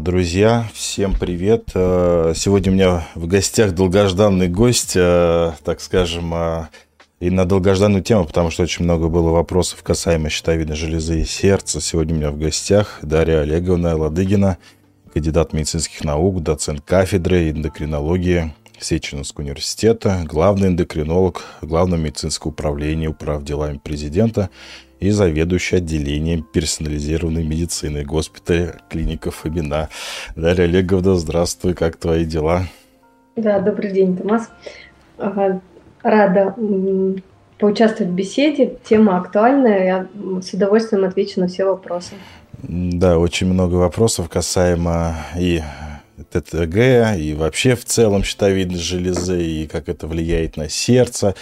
Друзья, всем привет! Сегодня у меня в гостях долгожданный гость, так скажем, и на долгожданную тему, потому что очень много было вопросов касаемо щитовидной железы и сердца. Сегодня у меня в гостях Дарья Олеговна Ладыгина, кандидат медицинских наук, доцент кафедры эндокринологии Сеченовского университета, главный эндокринолог Главного медицинского управления управ делами президента и заведующий отделением персонализированной медицины госпиталя клиника Фомина. Дарья Олеговна, здравствуй, как твои дела? Да, добрый день, Томас. Рада поучаствовать в беседе, тема актуальная, я с удовольствием отвечу на все вопросы. Да, очень много вопросов касаемо и ТТГ, и вообще в целом щитовидной железы, и как это влияет на сердце.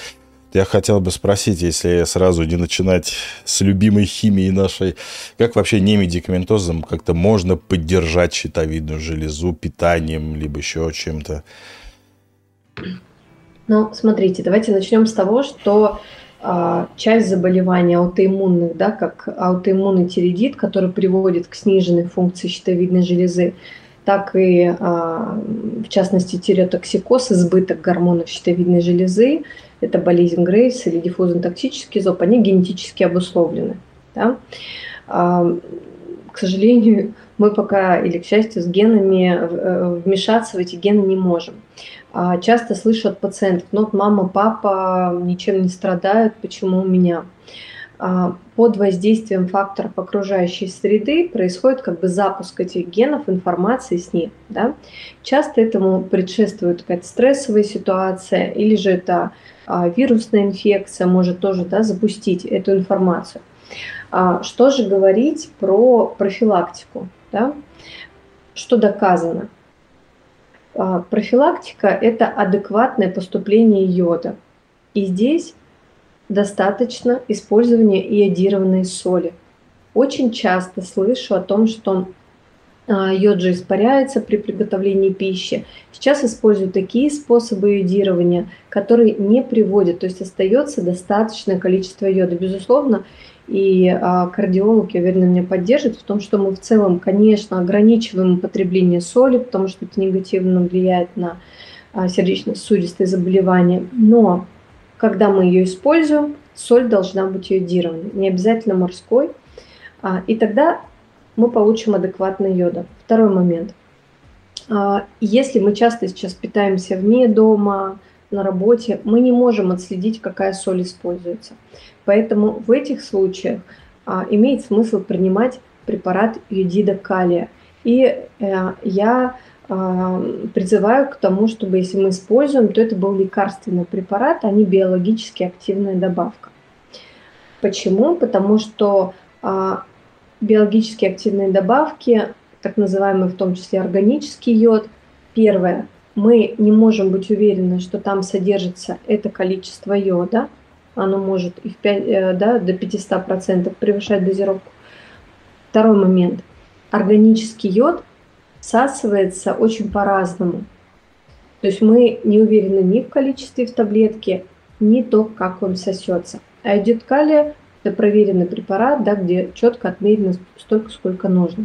Я хотел бы спросить, если сразу не начинать с любимой химии нашей, как вообще немедикаментозом как-то можно поддержать щитовидную железу питанием, либо еще чем-то? Ну, смотрите, давайте начнем с того, что часть заболеваний аутоиммунных, да, как аутоиммунный тиреидит, который приводит к сниженной функции щитовидной железы, так и, в частности, тиреотоксикоз, избыток гормонов щитовидной железы, это болезнь Грейса или диффузно-токсический зоб, они генетически обусловлены. Да? К сожалению, мы пока, или к счастью, с генами вмешаться в эти гены не можем. Часто слышу от пациентов: ну, мама, папа ничем не страдают, почему у меня? Под воздействием факторов окружающей среды происходит как бы запуск этих генов, информации с ним. Да? Часто этому предшествует какая-то стрессовая ситуация, или же это вирусная инфекция может тоже, да, запустить эту информацию. Что же говорить про профилактику? Да? Что доказано? Профилактика – это адекватное поступление йода. И здесь достаточно использования иодированной соли. Очень часто слышу о том, что йод же испаряется при приготовлении пищи. Сейчас используют такие способы йодирования, которые не приводят, то есть остается достаточное количество йода. Безусловно, и кардиолог, я уверена, меня поддержит в том, что мы в целом, конечно, ограничиваем употребление соли, потому что это негативно влияет на сердечно-сосудистые заболевания. Но когда мы ее используем, соль должна быть йодированной, не обязательно морской, и тогда мы получим адекватный йода. Второй момент. Если мы часто сейчас питаемся вне дома, на работе, мы не можем отследить, какая соль используется. Поэтому в этих случаях имеет смысл принимать препарат йодида калия. И я призываю к тому, чтобы если мы используем, то это был лекарственный препарат, а не биологически активная добавка. Почему? Потому что биологически активные добавки, так называемый в том числе органический йод, первое, мы не можем быть уверены, что там содержится это количество йода, оно может и в 5, да, до 500% превышать дозировку. Второй момент. Органический йод всасывается очень по-разному. То есть мы не уверены ни в количестве в таблетке, ни то, как он сосется. А йодид калия – это проверенный препарат, да, где четко отмерено столько, сколько нужно.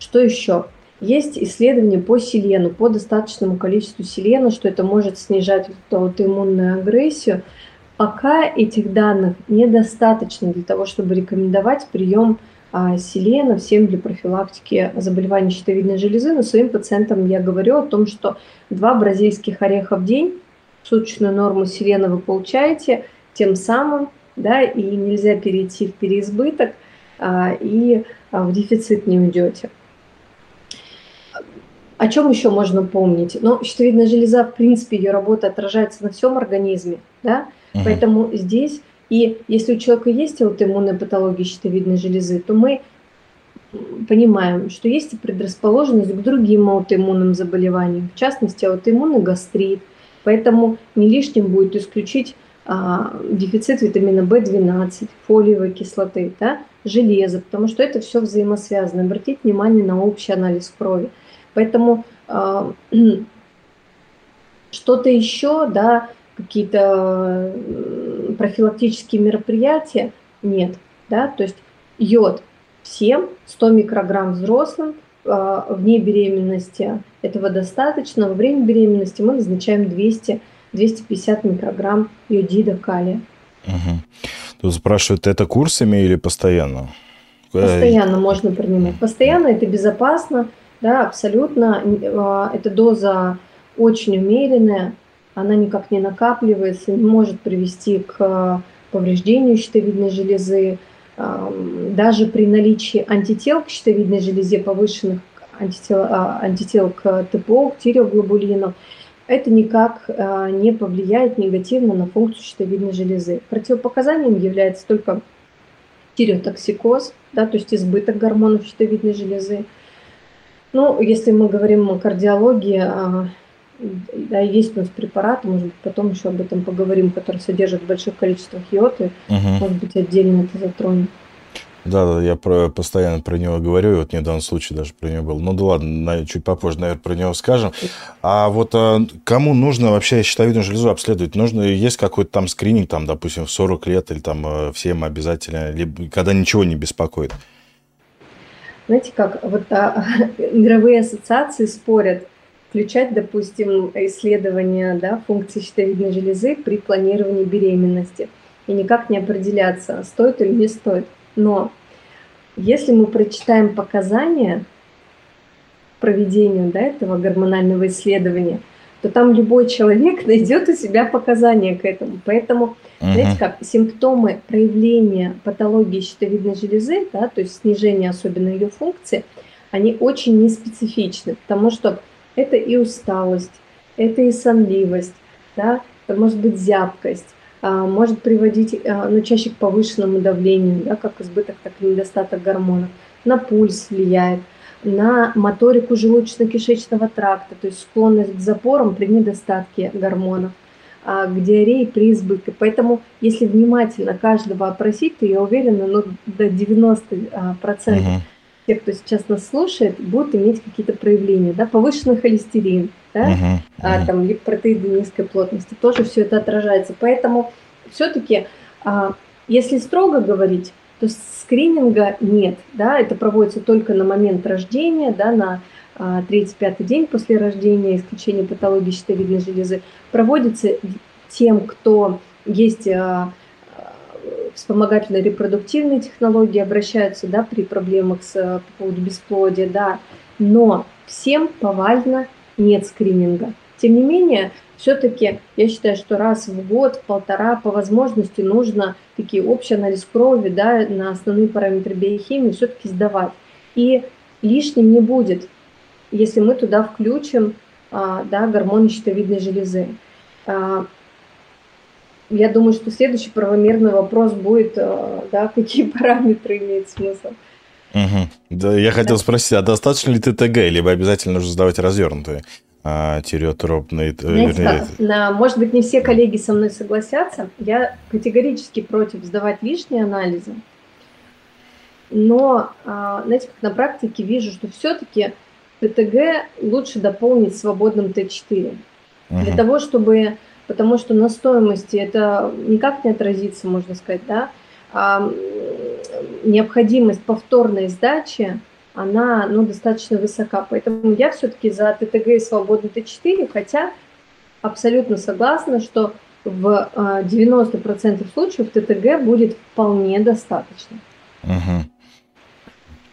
Что еще? Есть исследования по селену, по достаточному количеству селена, что это может снижать аутоиммунную агрессию. Пока этих данных недостаточно для того, чтобы рекомендовать прием селена всем для профилактики заболеваний щитовидной железы. Но своим пациентам я говорю о том, что 2 бразильских ореха в день, суточную норму селена вы получаете, тем самым, да, и нельзя перейти в переизбыток, и в дефицит не уйдете. О чем еще можно помнить? Ну, щитовидная железа, в принципе, ее работа отражается на всем организме, да? Поэтому здесь, и если у человека есть аутоиммунная патология щитовидной железы, то мы понимаем, что есть и предрасположенность к другим аутоиммунным заболеваниям, в частности, аутоиммунный гастрит. Поэтому не лишним будет исключить дефицит витамина В12, фолиевой кислоты, да, железа, потому что это все взаимосвязано. Обратите внимание на общий анализ крови. Поэтому что-то еще, да, какие-то профилактические мероприятия нет. Да? То есть йод всем, 100 микрограмм взрослым, вне беременности этого достаточно. Во время беременности мы назначаем 200-250 микрограмм йодида калия. Угу. Тут спрашивают, это курсами или постоянно? Постоянно можно принимать. Постоянно это безопасно, да, абсолютно. Эта доза очень умеренная, она никак не накапливается, не может привести к повреждению щитовидной железы. Даже при наличии антител к щитовидной железе, повышенных антител к ТПО, к тиреоглобулину, это никак не повлияет негативно на функцию щитовидной железы. Противопоказанием является только тиреотоксикоз, да, то есть избыток гормонов щитовидной железы. Ну, если мы говорим о кардиологии, да, есть у нас препараты, может быть, потом еще об этом поговорим, которые содержат в больших количествах йод, и, может быть, отдельно это затронем. Да, я постоянно про него говорю, и вот недавно случай даже про него был. Ну да ладно, чуть попозже, наверное, про него скажем. А вот кому нужно вообще щитовидную железу обследовать? Нужно, есть какой-то там скрининг, там, допустим, в 40 лет или там всем обязательно, либо когда ничего не беспокоит? Знаете как, вот мировые ассоциации спорят, включать, допустим, исследования, да, функции щитовидной железы при планировании беременности и никак не определяться, стоит или не стоит. Но если мы прочитаем показания к проведению, да, этого гормонального исследования, то там любой человек найдет у себя показания к этому. Поэтому, знаете как, симптомы проявления патологии щитовидной железы, да, то есть снижение особенно ее функции, они очень неспецифичны, потому что это и усталость, это и сонливость, да, это может быть зябкость, может приводить, ну, чаще к повышенному давлению, да, как избыток, так и недостаток гормонов, на пульс влияет, на моторику желудочно-кишечного тракта, то есть склонность к запорам при недостатке гормонов, к диарее при избытке. Поэтому, если внимательно каждого опросить, то я уверена, ну, до 90% те, кто сейчас нас слушает, будут иметь какие-то проявления, да, повышенный холестерин, да, там, либо протеиды низкой плотности, тоже все это отражается. Поэтому все-таки, если строго говорить, то скрининга нет, да, это проводится только на момент рождения, да, на 35-й день после рождения, исключение патологии щитовидной железы, проводится тем, кто есть... вспомогательные репродуктивные технологии обращаются, да, при проблемах с, по поводу бесплодия, да, но всем повально нет скрининга. Тем не менее, все-таки я считаю, что раз в год, в полтора по возможности нужно такие общий анализ крови, да, на основные параметры биохимии все-таки сдавать. И лишним не будет, если мы туда включим, да, гормоны щитовидной железы. Я думаю, что следующий правомерный вопрос будет, да, какие параметры имеют смысл. Да, я хотел спросить, а достаточно ли ТТГ, либо обязательно нужно сдавать развернутые тиреотропные? Может быть, не все коллеги со мной согласятся. Я категорически против сдавать лишние анализы. Но, знаете, как на практике вижу, что все-таки ТТГ лучше дополнить свободным Т4. Для того, чтобы... Потому что на стоимости это никак не отразится, можно сказать, да. А необходимость повторной сдачи, она, ну, достаточно высока. Поэтому я все-таки за ТТГ и свободный Т4, хотя абсолютно согласна, что в 90% случаев ТТГ будет вполне достаточно.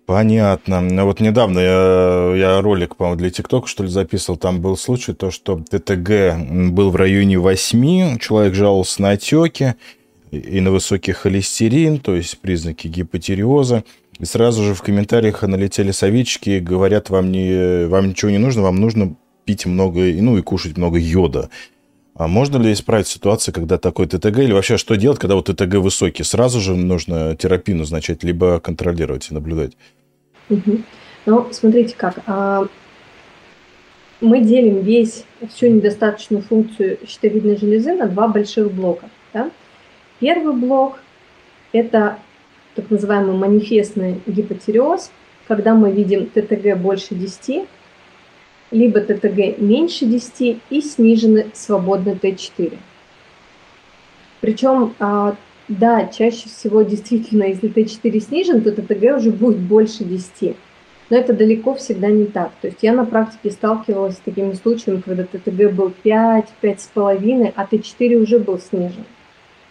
Понятно. Ну, вот недавно я ролик, по-моему, для ТикТока, что ли, записывал. Там был случай, то, что ТТГ был в районе 8, человек жаловался на отеки и на высокий холестерин, то есть признаки гипотиреоза. И сразу же в комментариях налетели советчики, говорят, вам ничего не нужно, вам нужно пить много, ну и кушать много йода. А можно ли исправить ситуацию, когда такой ТТГ, или вообще что делать, когда вот ТТГ высокий? Сразу же нужно терапию назначать, либо контролировать и наблюдать? Ну, смотрите как. Мы делим всю недостаточную функцию щитовидной железы на два больших блока. Да? Первый блок – это так называемый манифестный гипотиреоз, когда мы видим ТТГ больше 10, либо ТТГ меньше 10 и снижены свободно Т4. Причем, да, чаще всего действительно, если Т4 снижен, то ТТГ уже будет больше 10. Но это далеко всегда не так. То есть я на практике сталкивалась с такими случаями, когда ТТГ был 5, 5,5, а Т4 уже был снижен.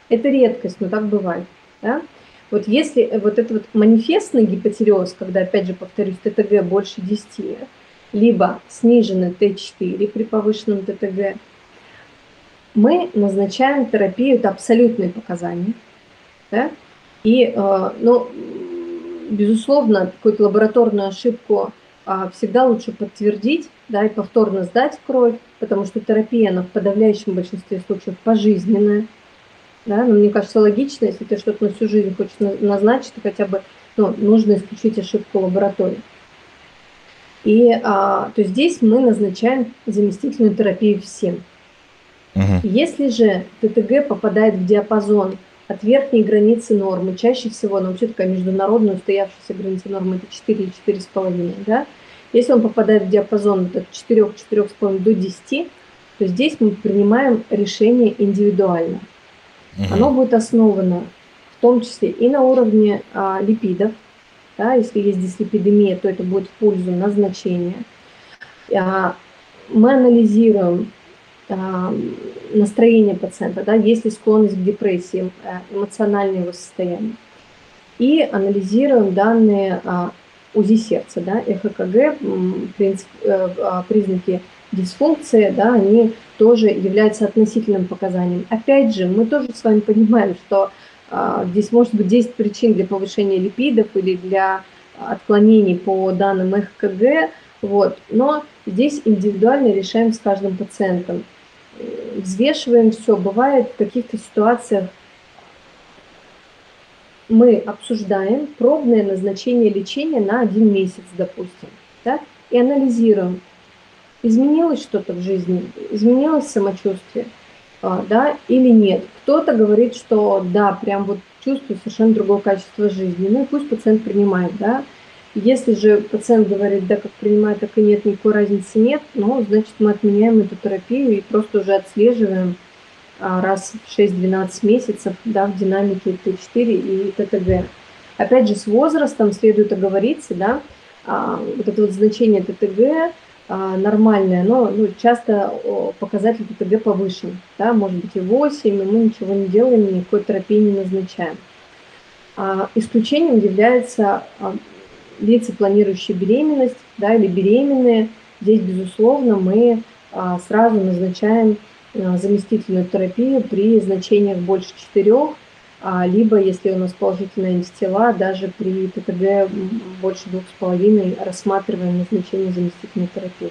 Это редкость, но так бывает. Да? Вот если вот этот вот манифестный гипотиреоз, когда, опять же, повторюсь, ТТГ больше 10, либо сниженный Т4 при повышенном ТТГ, мы назначаем терапию, это абсолютные показания. Да? И, ну, безусловно, какую-то лабораторную ошибку всегда лучше подтвердить, да, и повторно сдать кровь, потому что терапия, она в подавляющем большинстве случаев пожизненная. Да? Но мне кажется, логично, если ты что-то на всю жизнь хочешь назначить, то хотя бы, ну, нужно исключить ошибку лаборатории. И то здесь мы назначаем заместительную терапию всем. Угу. Если же ТТГ попадает в диапазон от верхней границы нормы, чаще всего, она вообще такая международная устоявшаяся граница нормы, это 4 и 4,5, да? Если он попадает в диапазон от 4, 4,5 до 10, то здесь мы принимаем решение индивидуально. Угу. Оно будет основано в том числе и на уровне липидов. Да, если есть дислипидемия, то это будет в пользу назначения. Мы анализируем настроение пациента, да, есть ли склонность к депрессии, эмоциональное его состояние. И анализируем данные УЗИ сердца, да, ЭХКГ, признаки дисфункции, да, они тоже являются относительным показанием. Опять же, мы тоже с вами понимаем, что здесь может быть 10 причин для повышения липидов или для отклонений по данным ЭХКГ, вот, но здесь индивидуально решаем с каждым пациентом. Взвешиваем все. Бывает в каких-то ситуациях мы обсуждаем пробное назначение лечения на 1 месяц, допустим, да, и анализируем, изменилось что-то в жизни, изменилось самочувствие, да, или нет. Кто-то говорит, что да, прям вот чувствую совершенно другое качество жизни, ну и пусть пациент принимает, да. Если же пациент говорит, да, как принимает, так и нет, никакой разницы нет, ну, значит, мы отменяем эту терапию и просто уже отслеживаем раз в 6-12 месяцев, да, в динамике Т4 и ТТГ. Опять же, с возрастом следует оговориться, да, вот это вот значение ТТГ нормальное, но, ну, часто показатель ТТГ повышен, да, может быть и 8, и мы ничего не делаем, никакой терапии не назначаем. Исключением является лица, планирующие беременность, да, или беременные, здесь, безусловно, мы сразу назначаем заместительную терапию при значениях больше 4, либо, если у нас положительные антитела, даже при ТТГ больше 2,5 рассматриваем назначение заместительной терапии.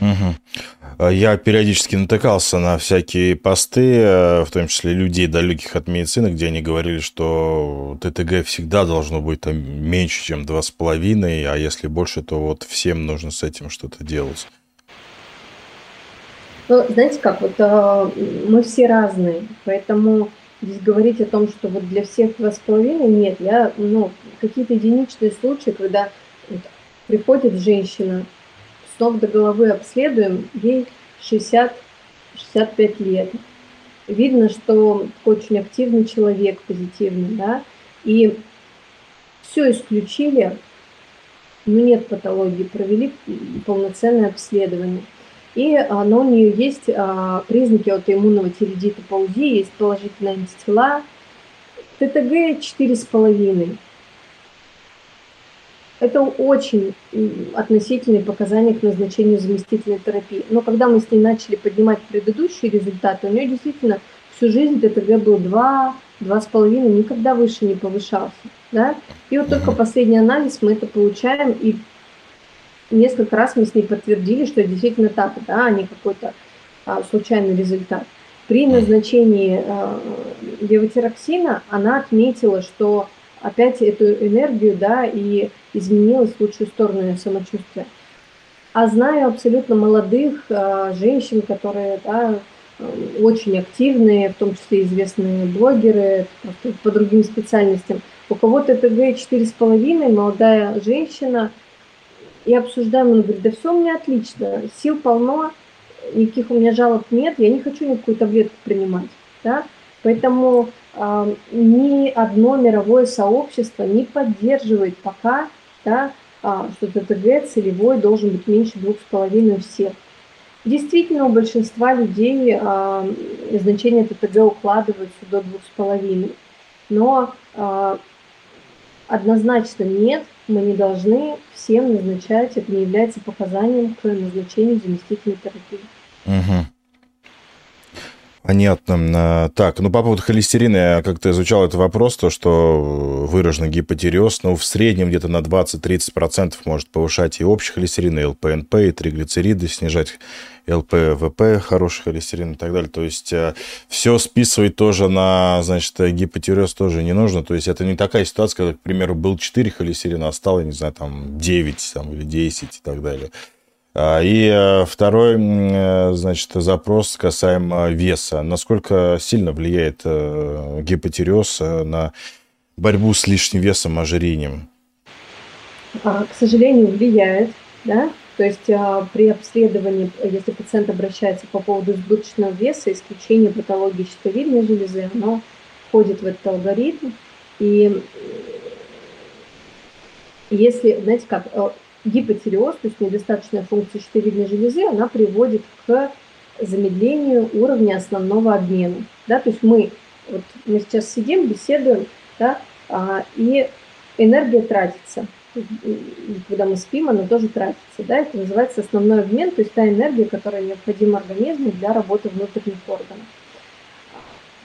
Угу. Я периодически натыкался на всякие посты, в том числе людей, далеких от медицины, где они говорили, что ТТГ всегда должно быть там меньше, чем 2,5, а если больше, то вот всем нужно с этим что-то делать. Ну, знаете как, вот мы все разные, поэтому здесь говорить о том, что вот для всех 2,5 нет, я, ну, какие-то единичные случаи, когда приходит женщина, до головы обследуем, ей 60-65 лет. Видно, что очень активный человек, позитивный, да, и все исключили, но нет патологии, провели полноценное обследование. И оно, у нее есть признаки аутоиммунного тиреидита по УЗИ, есть положительные антитела, ТТГ 4,5. Это очень относительные показания к назначению заместительной терапии. Но когда мы с ней начали поднимать предыдущие результаты, у нее действительно всю жизнь ТТГ был 2, 2,5, никогда выше не повышался. Да? И вот только последний анализ мы это получаем, и несколько раз мы с ней подтвердили, что действительно так, да, а не какой-то случайный результат. При назначении левотироксина она отметила, что опять эту энергию, да, и изменилось в лучшую сторону ее самочувствие. А знаю абсолютно молодых женщин, которые, да, очень активные, в том числе известные блогеры по другим специальностям. У кого-то ТТГ 4,5, молодая женщина, и обсуждаем, она говорит, да все у меня отлично, сил полно, никаких у меня жалоб нет, я не хочу никакую таблетку принимать, да? Поэтому ни одно мировое сообщество не поддерживает пока, да, что ТТГ целевой должен быть меньше 2,5 всех. Действительно, у большинства людей значения ТТГ укладываются до 2,5. Но однозначно нет, мы не должны всем назначать, это не является показанием к назначению заместительной терапии. Угу. Понятно. Так, ну по поводу холестерина, я как-то изучал этот вопрос, то, что выраженный гипотиреоз, ну в среднем где-то на 20-30% может повышать и общий холестерин, и ЛПНП, и триглицериды, снижать ЛПВП, хороший холестерин и так далее. То есть все списывать тоже на, значит, гипотиреоз тоже не нужно. То есть это не такая ситуация, когда, к примеру, был 4 холестерина, а стало, я не знаю, там 9 там, или 10 и так далее. И второй, значит, запрос касаемо веса. Насколько сильно влияет гипотиреоз на борьбу с лишним весом, ожирением? К сожалению, влияет, да? То есть при обследовании, если пациент обращается по поводу избыточного веса, исключение патологии щитовидной железы, оно входит в этот алгоритм. И если, знаете как... Гипотиреоз, то есть недостаточная функция щитовидной железы, она приводит к замедлению уровня основного обмена. Да? То есть мы сейчас сидим, беседуем, да? И энергия тратится. Когда мы спим, она тоже тратится. Да? Это называется основной обмен, то есть та энергия, которая необходима организму для работы внутренних органов.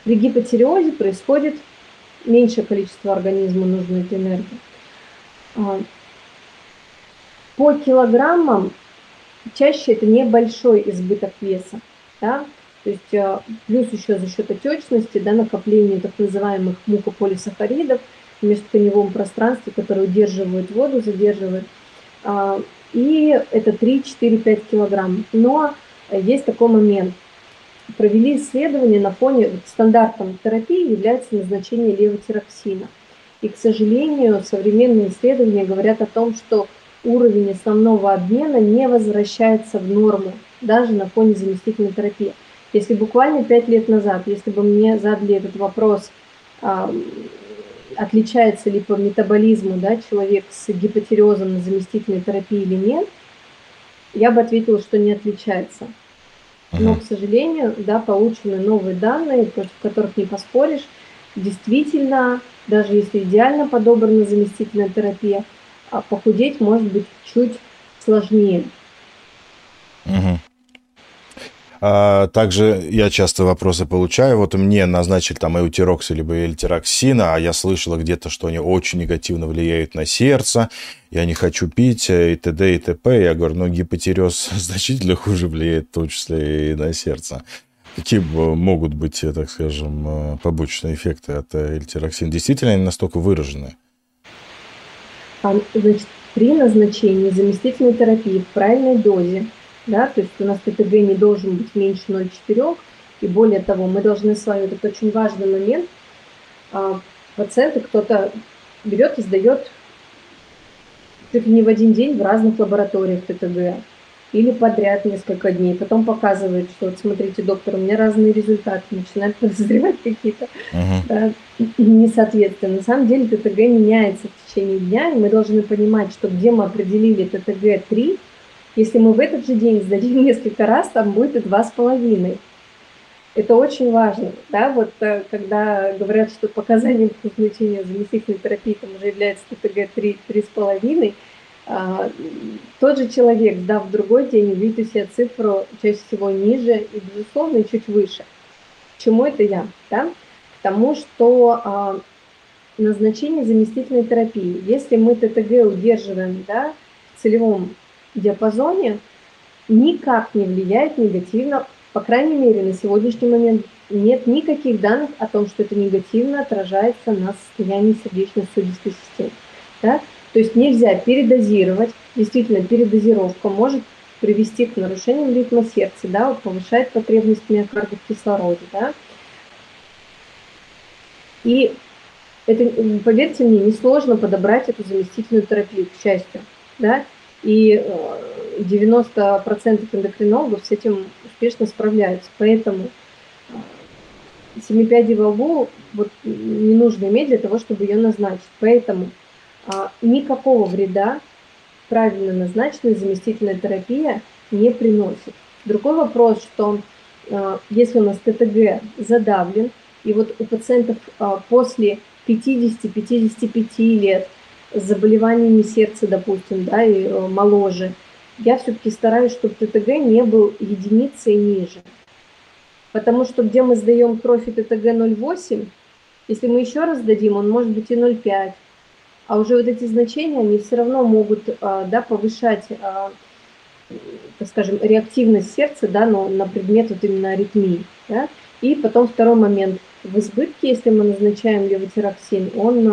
При гипотиреозе происходит меньшее количество организму нужной этой энергии. По килограммам чаще это небольшой избыток веса, да? То есть плюс еще за счет отечности, да, накопления так называемых мукополисахаридов в межтканевом пространстве, которые удерживают воду, задерживают, и это 3-4-5 килограмм. Но есть такой момент. Провели исследование на фоне, стандартом терапии является назначение левотироксина. И, к сожалению, современные исследования говорят о том, что уровень основного обмена не возвращается в норму, даже на фоне заместительной терапии. Если буквально 5 лет назад, если бы мне задали этот вопрос, отличается ли по метаболизму, да, человек с гипотиреозом на заместительной терапии или нет, я бы ответила, что не отличается. Но, к сожалению, да, получены новые данные, против которых не поспоришь. Действительно, даже если идеально подобрана заместительная терапия, а похудеть может быть чуть сложнее. Угу. Также я часто вопросы получаю. Вот мне назначили там эутирокс либо эльтироксин, а я слышала где-то, что они очень негативно влияют на сердце, я не хочу пить, и т.д. и т.п. Я говорю, ну гипотиреоз значительно хуже влияет, в том числе и на сердце. Какие могут быть, так скажем, побочные эффекты от эльтироксина? Действительно они настолько выражены? Значит, при назначении заместительной терапии в правильной дозе, да, то есть у нас ТТГ не должен быть меньше 0,4, и более того, мы должны с вами, это очень важный момент, пациенты кто-то берет и сдает чуть ли не в один день в разных лабораториях ТТГ, или подряд несколько дней, потом показывает, что вот смотрите, доктор, у меня разные результаты, начинают подозревать какие-то несоответствия. На самом деле ТТГ меняется в течение дня, и мы должны понимать, что где мы определили ТТГ-3, если мы в этот же день сдадим несколько раз, там будет и 2,5. Это очень важно. Да? Вот когда говорят, что показанием назначения заместительной терапии там уже является ТТГ-3, 3,5, тот же человек, да, в другой день увидит у себя цифру чаще всего ниже и, безусловно, чуть выше. К чему это я? Да? К тому, что назначение заместительной терапии, если мы ТТГ удерживаем, да, в целевом диапазоне, никак не влияет негативно, по крайней мере, на сегодняшний момент нет никаких данных о том, что это негативно отражается на состоянии сердечно-сосудистой системы. Да? То есть нельзя передозировать, действительно передозировка может привести к нарушениям ритма сердца, да, повышает потребность миокарда в кислороде. Да. И это, поверьте мне, несложно подобрать эту заместительную терапию, к счастью. Да. И 90% эндокринологов с этим успешно справляются. Поэтому семипядевую иглу вот не нужно иметь для того, чтобы ее назначить. Поэтому никакого вреда правильно назначенная заместительная терапия не приносит. Другой вопрос, что если у нас ТТГ задавлен, и вот у пациентов после 50-55 лет с заболеваниями сердца, допустим, да, и моложе, я все-таки стараюсь, чтобы ТТГ не был единицей ниже. Потому что где мы сдаем кровь и ТТГ 0,8, если мы еще раз дадим, он может быть и 0,5. А уже вот эти значения, они все равно могут, да, повышать, так скажем, реактивность сердца, да, но на предмет вот именно аритмии. Да? И потом второй момент. В избытке, если мы назначаем левотироксин, он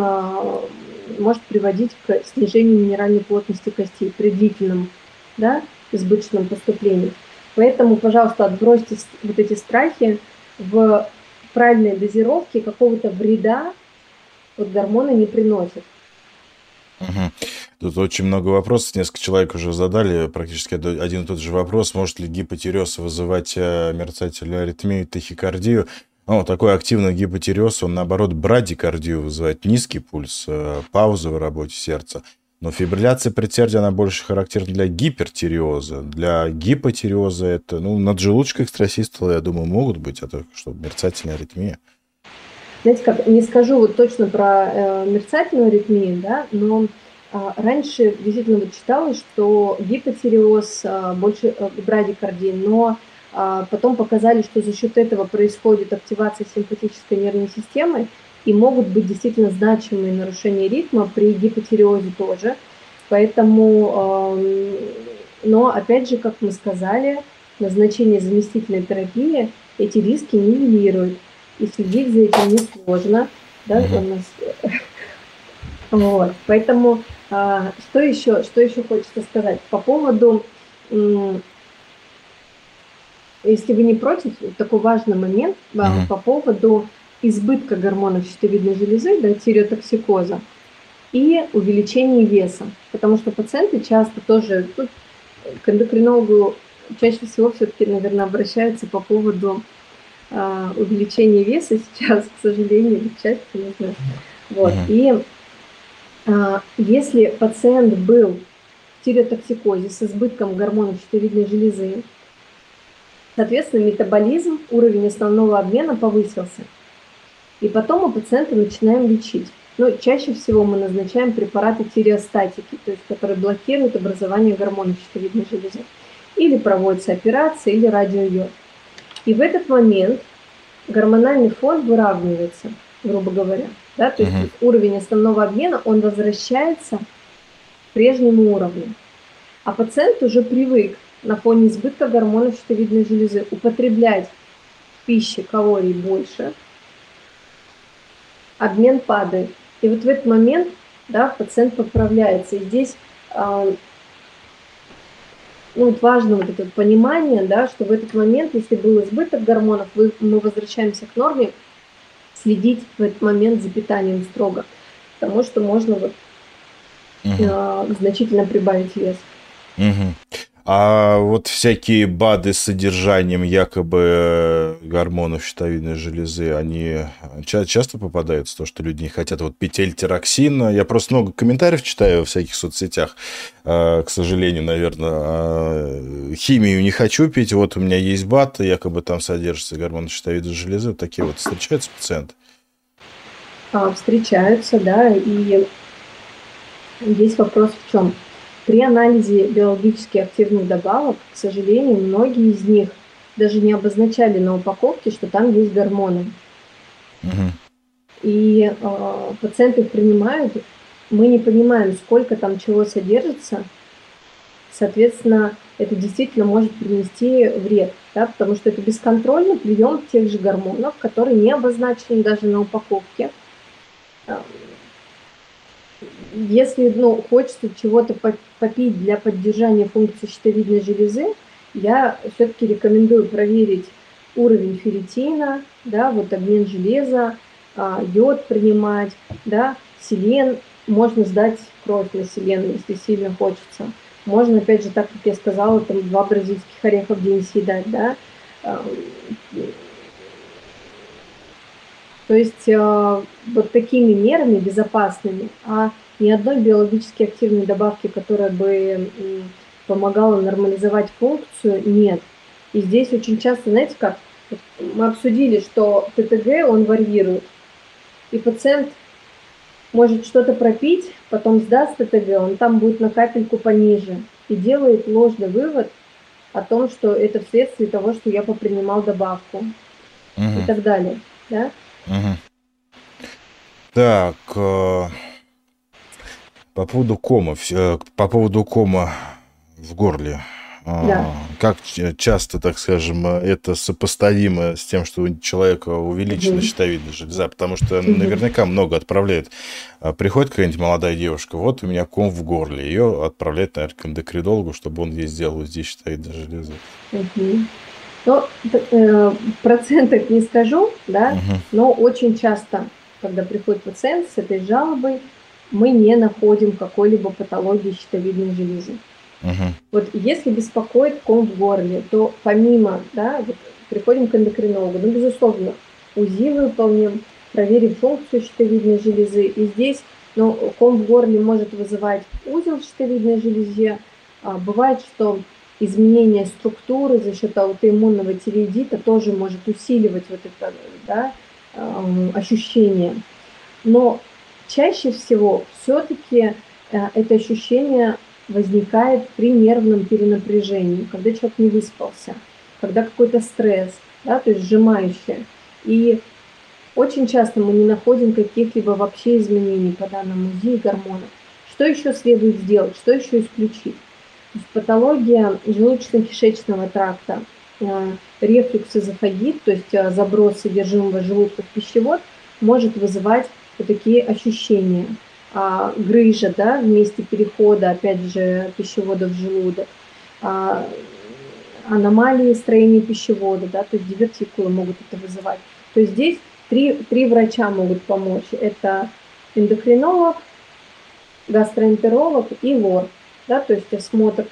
может приводить к снижению минеральной плотности костей при длительном, да, избыточном поступлении. Поэтому, пожалуйста, отбросьте вот эти страхи. В правильной дозировке какого-то вреда вот гормоны не приносят. Угу. Тут очень много вопросов. Несколько человек уже задали практически один и тот же вопрос. Может ли гипотиреоз вызывать мерцательную аритмию, тахикардию? Ну, такой активный гипотиреоз, он, наоборот, брадикардию вызывает, низкий пульс, пауза в работе сердца. Но фибрилляция предсердия, она больше характерна для гипертиреоза. Для гипотиреоза это, ну, наджелудочка экстрасистолы, я думаю, могут быть, а только что мерцательная аритмия. Знаете как, не скажу вот точно про мерцательную аритмию, да, но раньше действительно вот читалось, что гипотиреоз больше брадикардии, но потом показали, что за счет этого происходит активация симпатической нервной системы, и могут быть действительно значимые нарушения ритма при гипотиреозе тоже. Поэтому, но опять же, как мы сказали, назначение заместительной терапии эти риски нивелирует. И следить за этим несложно. Да, вот. Поэтому что еще хочется сказать? По поводу, если вы не против, такой важный момент по поводу избытка гормонов щитовидной железы, да, тиреотоксикоза, и увеличение веса. Потому что пациенты часто тоже, ну, к эндокринологу чаще всего все-таки, наверное, обращаются по поводу увеличения веса сейчас, к сожалению, или к счастью, не знаю. Вот. И если пациент был в тиреотоксикозе с избытком гормонов щитовидной железы, соответственно, метаболизм, уровень основного обмена повысился. И потом мы пациента начинаем лечить. Но чаще всего мы назначаем препараты тиреостатики, то есть которые блокируют образование гормонов щитовидной железы. Или проводятся операции, или радиойод. И в этот момент гормональный фон выравнивается, грубо говоря. Да? То есть уровень основного обмена, он возвращается к прежнему уровню. А пациент уже привык на фоне избытка гормонов щитовидной железы употреблять в пище калорий больше, обмен падает. И вот в этот момент, да, пациент поправляется. И здесь ну, вот важно вот это понимание, да, что в этот момент, если был избыток гормонов, мы возвращаемся к норме, следить в этот момент за питанием строго, потому что можно вот, значительно прибавить вес. А вот всякие БАДы с содержанием якобы гормонов щитовидной железы, они часто попадаются, то, что люди не хотят вот пить эльтироксин. Я просто много комментариев читаю во всяких соцсетях, к сожалению, наверное. Химию не хочу пить, вот у меня есть БАД, якобы там содержится гормоны щитовидной железы. Вот такие вот встречаются пациенты? Встречаются, да, и здесь вопрос в чем? При анализе биологически активных добавок, к сожалению, многие из них даже не обозначали на упаковке, что там есть гормоны. И пациенты их принимают, мы не понимаем, сколько там чего содержится. Соответственно, это действительно может принести вред, да, потому что это бесконтрольный прием тех же гормонов, которые не обозначены даже на упаковке. Если, ну, хочется чего-то попить для поддержания функции щитовидной железы, я все-таки рекомендую проверить уровень ферритина, да, вот обмен железа, йод принимать, да, селен. Можно сдать кровь на селен, если сильно хочется. Можно, опять же, так как я сказала, там 2 бразильских ореха в день съедать, да. То есть вот такими мерами безопасными, а ни одной биологически активной добавки, которая бы помогала нормализовать функцию, нет. И здесь очень часто, знаете как, мы обсудили, что ТТГ, он варьирует. И пациент может что-то пропить, потом сдаст ТТГ, он там будет на капельку пониже. И делает ложный вывод о том, что это вследствие того, что я попринимал добавку. Угу. И так далее. Да? Угу. Так, по поводу кома в горле. Да. Как часто, так скажем, это сопоставимо с тем, что у человека увеличена щитовидная железа? Потому что наверняка много отправляют. Приходит какая-нибудь молодая девушка, вот у меня ком в горле. Ее отправляют, наверное, к эндокринологу, чтобы он ей сделал здесь щитовидную железу. Ну, процентов не скажу, да, но очень часто, когда приходит пациент с этой жалобой, мы не находим какой-либо патологии щитовидной железы. Вот если беспокоит ком в горле, то помимо, да, вот приходим к эндокринологу, ну, безусловно, УЗИ выполним, проверим функцию щитовидной железы, и здесь, ну, ком в горле может вызывать узел в щитовидной железе, бывает, что изменение структуры за счет аутоиммунного тиреидита тоже может усиливать вот это, да, ощущение, но чаще всего все-таки это ощущение возникает при нервном перенапряжении, когда человек не выспался, когда какой-то стресс, да, то есть сжимающее. И очень часто мы не находим каких-либо вообще изменений по данному УЗИ и гормонам. Что еще следует сделать, что еще исключить? Патология желудочно-кишечного тракта, рефлюкс-эзофагит, то есть заброс содержимого желудка в пищевод, может вызывать вот такие ощущения. Грыжа, да, в месте перехода, опять же, пищевода в желудок, аномалии строения пищевода, да, то есть дивертикулы могут это вызывать. То есть здесь три врача могут помочь. Это эндокринолог, гастроэнтеролог и лор, да, то есть осмотр.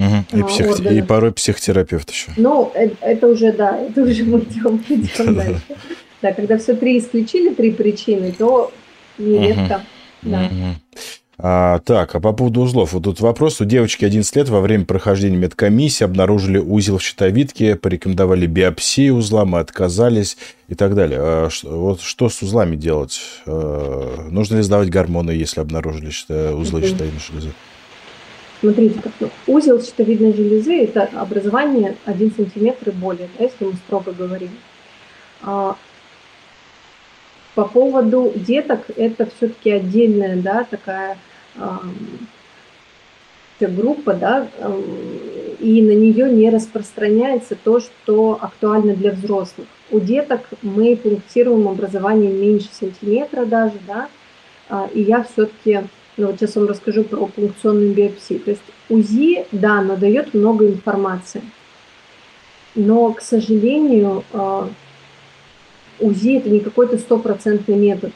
И порой психотерапевт еще. Ну, это уже, да, это уже мы идем дальше. Да, когда все три исключили, три причины, то нередко. Да. Так, а по поводу узлов. Вот тут вопрос. У девочки 11 лет во время прохождения медкомиссии обнаружили узел в щитовидке, порекомендовали биопсию узла, мы отказались и так далее. Вот что с узлами делать? Нужно ли сдавать гормоны, если обнаружили узлы щитовидной железы? Смотрите, как узел щитовидной железы – это образование 1 сантиметр и более, да, если мы строго говорим. По поводу деток, это все-таки отдельная, да, такая группа, да, и на нее не распространяется то, что актуально для взрослых. У деток мы пунктируем образование меньше сантиметра даже, да, и я все-таки, ну, вот сейчас вам расскажу про пункционную биопсию. То есть УЗИ, да, оно дает много информации, но, к сожалению, УЗИ – это не какой-то стопроцентный метод.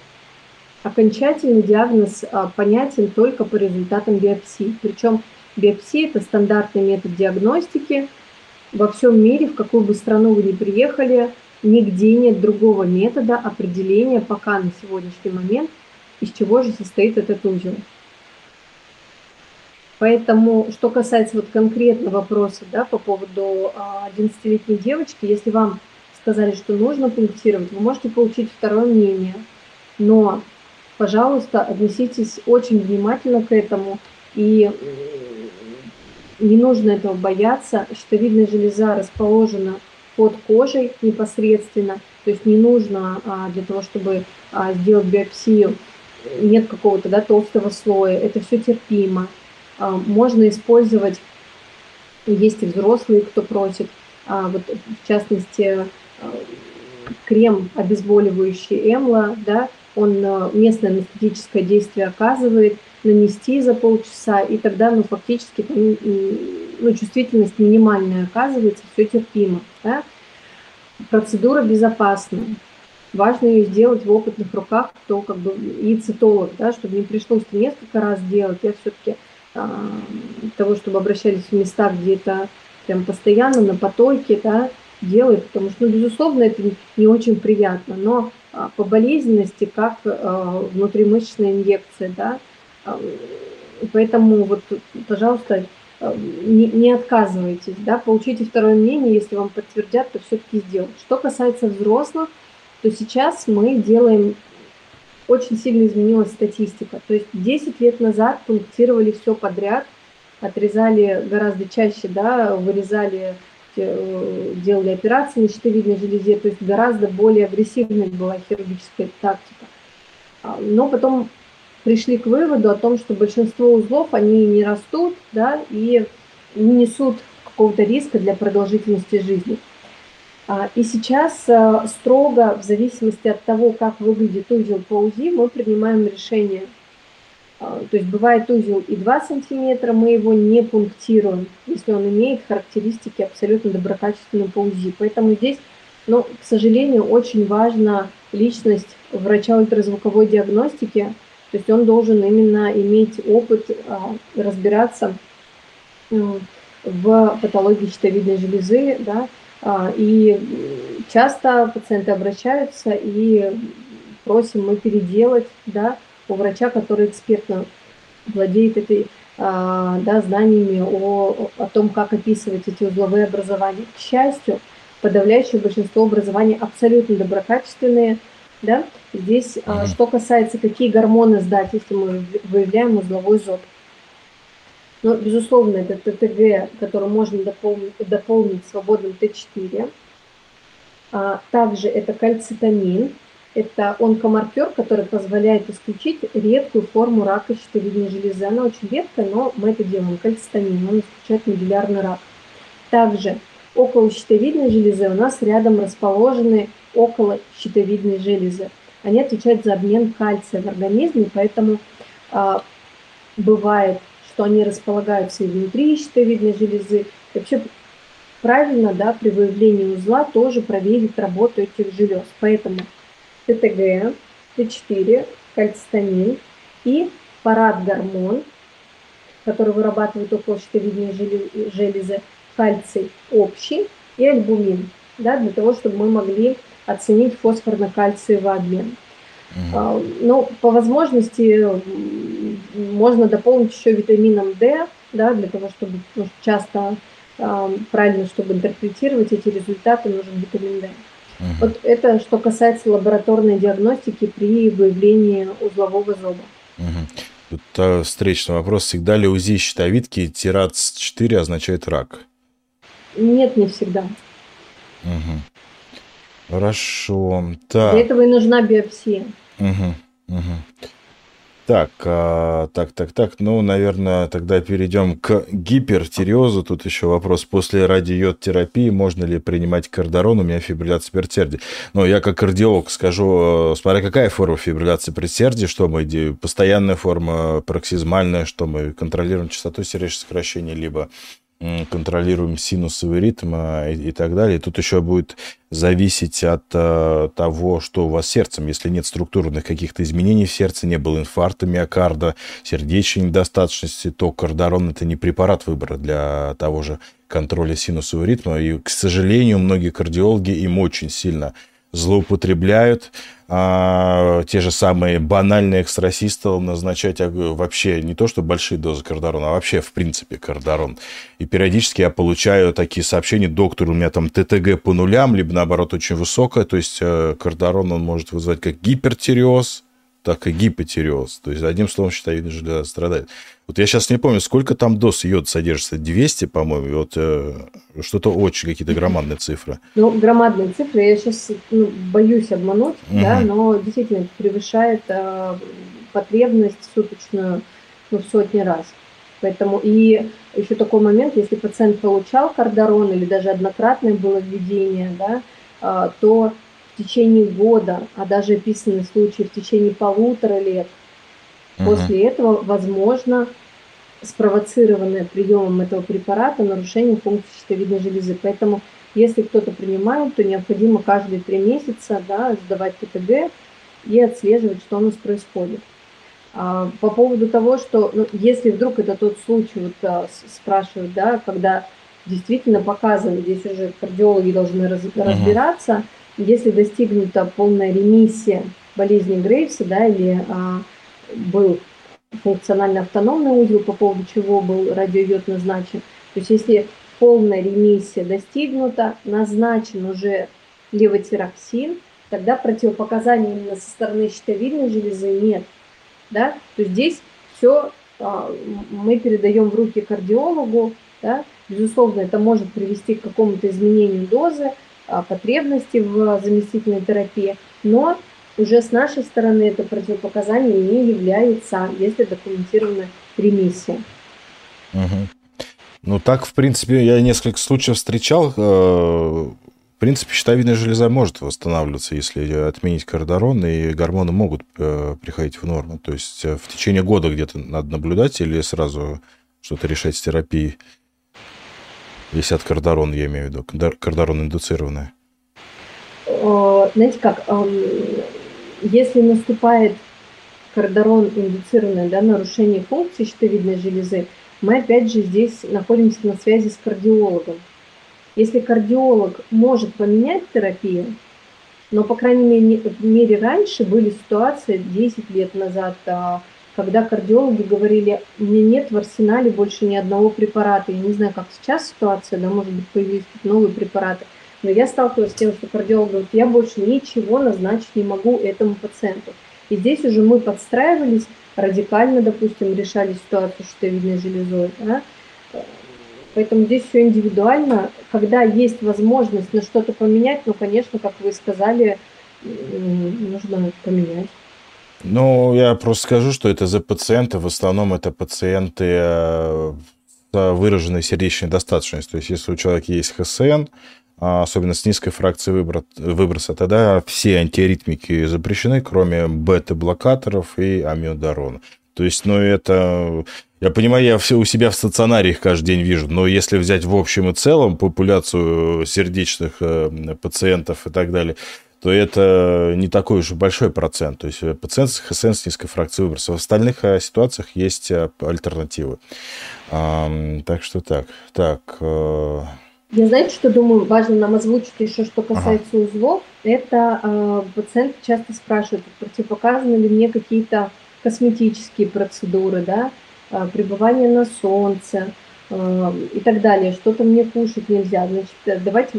Окончательный диагноз понятен только по результатам биопсии. Причем биопсия – это стандартный метод диагностики. Во всем мире, в какую бы страну вы ни приехали, нигде нет другого метода определения пока на сегодняшний момент, из чего же состоит этот узел. Поэтому, что касается вот конкретного вопроса, да, по поводу 11-летней девочки, если вам сказали, что нужно пунктировать, вы можете получить второе мнение. Но, пожалуйста, отнеситесь очень внимательно к этому. И не нужно этого бояться. Щитовидная железа расположена под кожей непосредственно. То есть не нужно для того, чтобы сделать биопсию, нет какого-то, да, толстого слоя. Это все терпимо. Можно использовать, есть и взрослые, кто просит, вот, в частности, крем обезболивающий Эмла, да, он местное анестетическое действие оказывает, нанести за полчаса, и тогда, ну, фактически, ну, чувствительность минимальная оказывается, все терпимо. Да. Процедура безопасна. Важно ее сделать в опытных руках, кто как бы и цитолог, да, чтобы не пришлось несколько раз делать. Я все-таки того, чтобы обращались в места, где это прям постоянно на потоке, да, делает, потому что, ну, безусловно, это не очень приятно, но по болезненности, как внутримышечные инъекции, да. Поэтому, вот, пожалуйста, не отказывайтесь, да, получите второе мнение, если вам подтвердят, то все-таки сделайте. Что касается взрослых, то сейчас мы делаем, очень сильно изменилась статистика, то есть 10 лет назад пунктировали все подряд, отрезали гораздо чаще, да, вырезали, делали операции на щитовидной железе, то есть гораздо более агрессивной была хирургическая тактика. Но потом пришли к выводу о том, что большинство узлов, они не растут, да, и не несут какого-то риска для продолжительности жизни. И сейчас строго, в зависимости от того, как выглядит узел по УЗИ, мы принимаем решение. То есть бывает узел и 2 см, мы его не пунктируем, если он имеет характеристики абсолютно доброкачественной по УЗИ. Поэтому здесь, ну, к сожалению, очень важна личность врача ультразвуковой диагностики. То есть он должен именно иметь опыт, разбираться в патологии щитовидной железы, да, и часто пациенты обращаются и просим мы переделать, да, у врача, который экспертно владеет этой, да, знаниями о том, как описывать эти узловые образования. К счастью, подавляющее большинство образований абсолютно доброкачественные. Да? Здесь, что касается, какие гормоны сдать, если мы выявляем узловой зоб. Но, безусловно, это ТТГ, который можно дополнить свободным Т4. Также это кальцитонин. Это онкомаркер, который позволяет исключить редкую форму рака щитовидной железы. Она очень редкая, но мы это делаем. Кальцитонин, он исключает модулярный рак. Также около щитовидной железы у нас рядом расположены около щитовидной железы. Они отвечают за обмен кальция в организме, поэтому бывает, что они располагаются и внутри щитовидной железы. Вообще правильно, да, при выявлении узла тоже проверить работу этих желез. Поэтому ТТГ, Т4, кальцитонин и парадгормон, который вырабатывает около щитовидной железы, кальций общий и альбумин, да, для того, чтобы мы могли оценить фосфорно-кальциевый обмен. Ну, по возможности можно дополнить еще витамином D, да, для того, чтобы, ну, часто правильно, чтобы интерпретировать эти результаты, нужен витамин D. Вот это что касается лабораторной диагностики при выявлении узлового зоба. Тут встречный вопрос. Всегда ли УЗИ щитовидки ТИРАЦ-4 означает рак? Нет, не всегда. Хорошо. Так. Для этого и нужна биопсия. Так. Ну, наверное, тогда перейдем к гипертиреозу. Тут еще вопрос. После радиойодтерапии можно ли принимать кардарон? У меня фибрилляция предсердия. Но я как кардиолог скажу, смотря какая форма фибрилляции предсердия, что мы делаем. Постоянная форма, пароксизмальная, что мы контролируем частоту сердечных сокращений, либо контролируем синусовый ритм и так далее. Тут еще будет зависеть от того, что у вас с сердцем. Если нет структурных каких-то изменений в сердце, не было инфаркта миокарда, сердечной недостаточности, то кардарон – это не препарат выбора для того же контроля синусового ритма. И, к сожалению, многие кардиологи им очень сильно злоупотребляют. Те же самые банальные экстрасисты назначать вообще не то, что большие дозы кардарона, а вообще, в принципе, кардарон. И периодически я получаю такие сообщения: доктор, у меня там ТТГ по нулям, либо, наоборот, очень высокое. То есть кардарон, он может вызвать как гипертиреоз, так и гипотиреоз. То есть, одним словом, щитовидная железа страдает. Вот я сейчас не помню, сколько там доз йода содержится. 200, по-моему, вот что-то очень, какие-то громадные цифры. Ну, громадные цифры. Я сейчас, ну, боюсь обмануть, да, но действительно превышает потребность суточную, ну, в сотни раз. Поэтому и еще такой момент, если пациент получал кардарон или даже однократное было введение, да, то в течение года, а даже описанные случаи в течение 1,5 лет. После этого, возможно, спровоцированное приемом этого препарата нарушение функции щитовидной железы. Поэтому, если кто-то принимает, то необходимо каждые 3 месяца, да, сдавать ТТГ и отслеживать, что у нас происходит. По поводу того, что, ну, если вдруг это тот случай, вот спрашивают, да, когда действительно показано, здесь уже кардиологи должны разбираться, если достигнута полная ремиссия болезни Грейса, да, или был функционально автономный узел, по поводу чего был радиойод назначен, то есть если полная ремиссия достигнута, назначен уже левотироксин, тогда противопоказаний именно со стороны щитовидной железы нет. Да? То есть здесь все мы передаем в руки кардиологу. Да? Безусловно, это может привести к какому-то изменению дозы, потребности в заместительной терапии, но уже с нашей стороны это противопоказание не является, если документирована ремиссия. Угу. Ну так, в принципе, я несколько случаев встречал. В принципе, щитовидная железа может восстанавливаться, если отменить кардарон, и гормоны могут приходить в норму. То есть в течение года где-то надо наблюдать или сразу что-то решать с терапией, если от кардарона, я имею в виду, кардарон индуцированная. Знаете как, если наступает кардарон индуцированное, да, нарушение функции щитовидной железы, мы опять же здесь находимся на связи с кардиологом. Если кардиолог может поменять терапию, но, по крайней мере, раньше были ситуации 10 лет назад, когда кардиологи говорили, у меня нет в арсенале больше ни одного препарата. Я не знаю, как сейчас ситуация, да, может быть, появились новые препараты. Но я сталкивалась с тем, что кардиолог говорит, я больше ничего назначить не могу этому пациенту. И здесь уже мы подстраивались, радикально, допустим, решали ситуацию с щитовидной железой, да? Поэтому здесь все индивидуально. Когда есть возможность на что-то поменять, ну, конечно, как вы сказали, нужно поменять. Ну, я просто скажу, что это за пациенты. В основном это пациенты с выраженной сердечной достаточностью. То есть, если у человека есть ХСН, особенно с низкой фракцией выброса, тогда все антиаритмики запрещены, кроме бета-блокаторов и амиодарона. То есть, ну, это... Я понимаю, я все у себя в стационаре их каждый день вижу, но если взять в общем и целом популяцию сердечных пациентов и так далее, то это не такой уж и большой процент. То есть пациент с ХСН с низкой фракцией выброса. В остальных ситуациях есть альтернативы. Так что так. Я, знаете, что думаю, важно нам озвучить еще, что касается узлов. Это пациенты часто спрашивают, противопоказаны ли мне какие-то косметические процедуры, да, пребывание на солнце и так далее, что-то мне кушать нельзя. Значит, давайте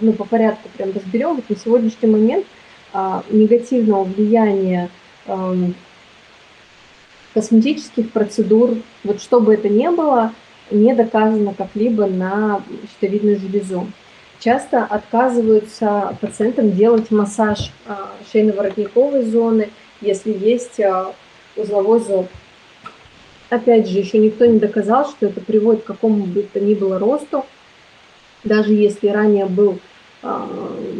ну, по порядку прям разберем. Вот на сегодняшний момент негативного влияния косметических процедур, вот что бы это ни было, не доказано как-либо на щитовидную железу. Часто отказываются пациентам делать массаж шейно-воротниковой зоны, если есть узловой зоб. Опять же, еще никто не доказал, что это приводит к какому бы то ни было росту. Даже если ранее был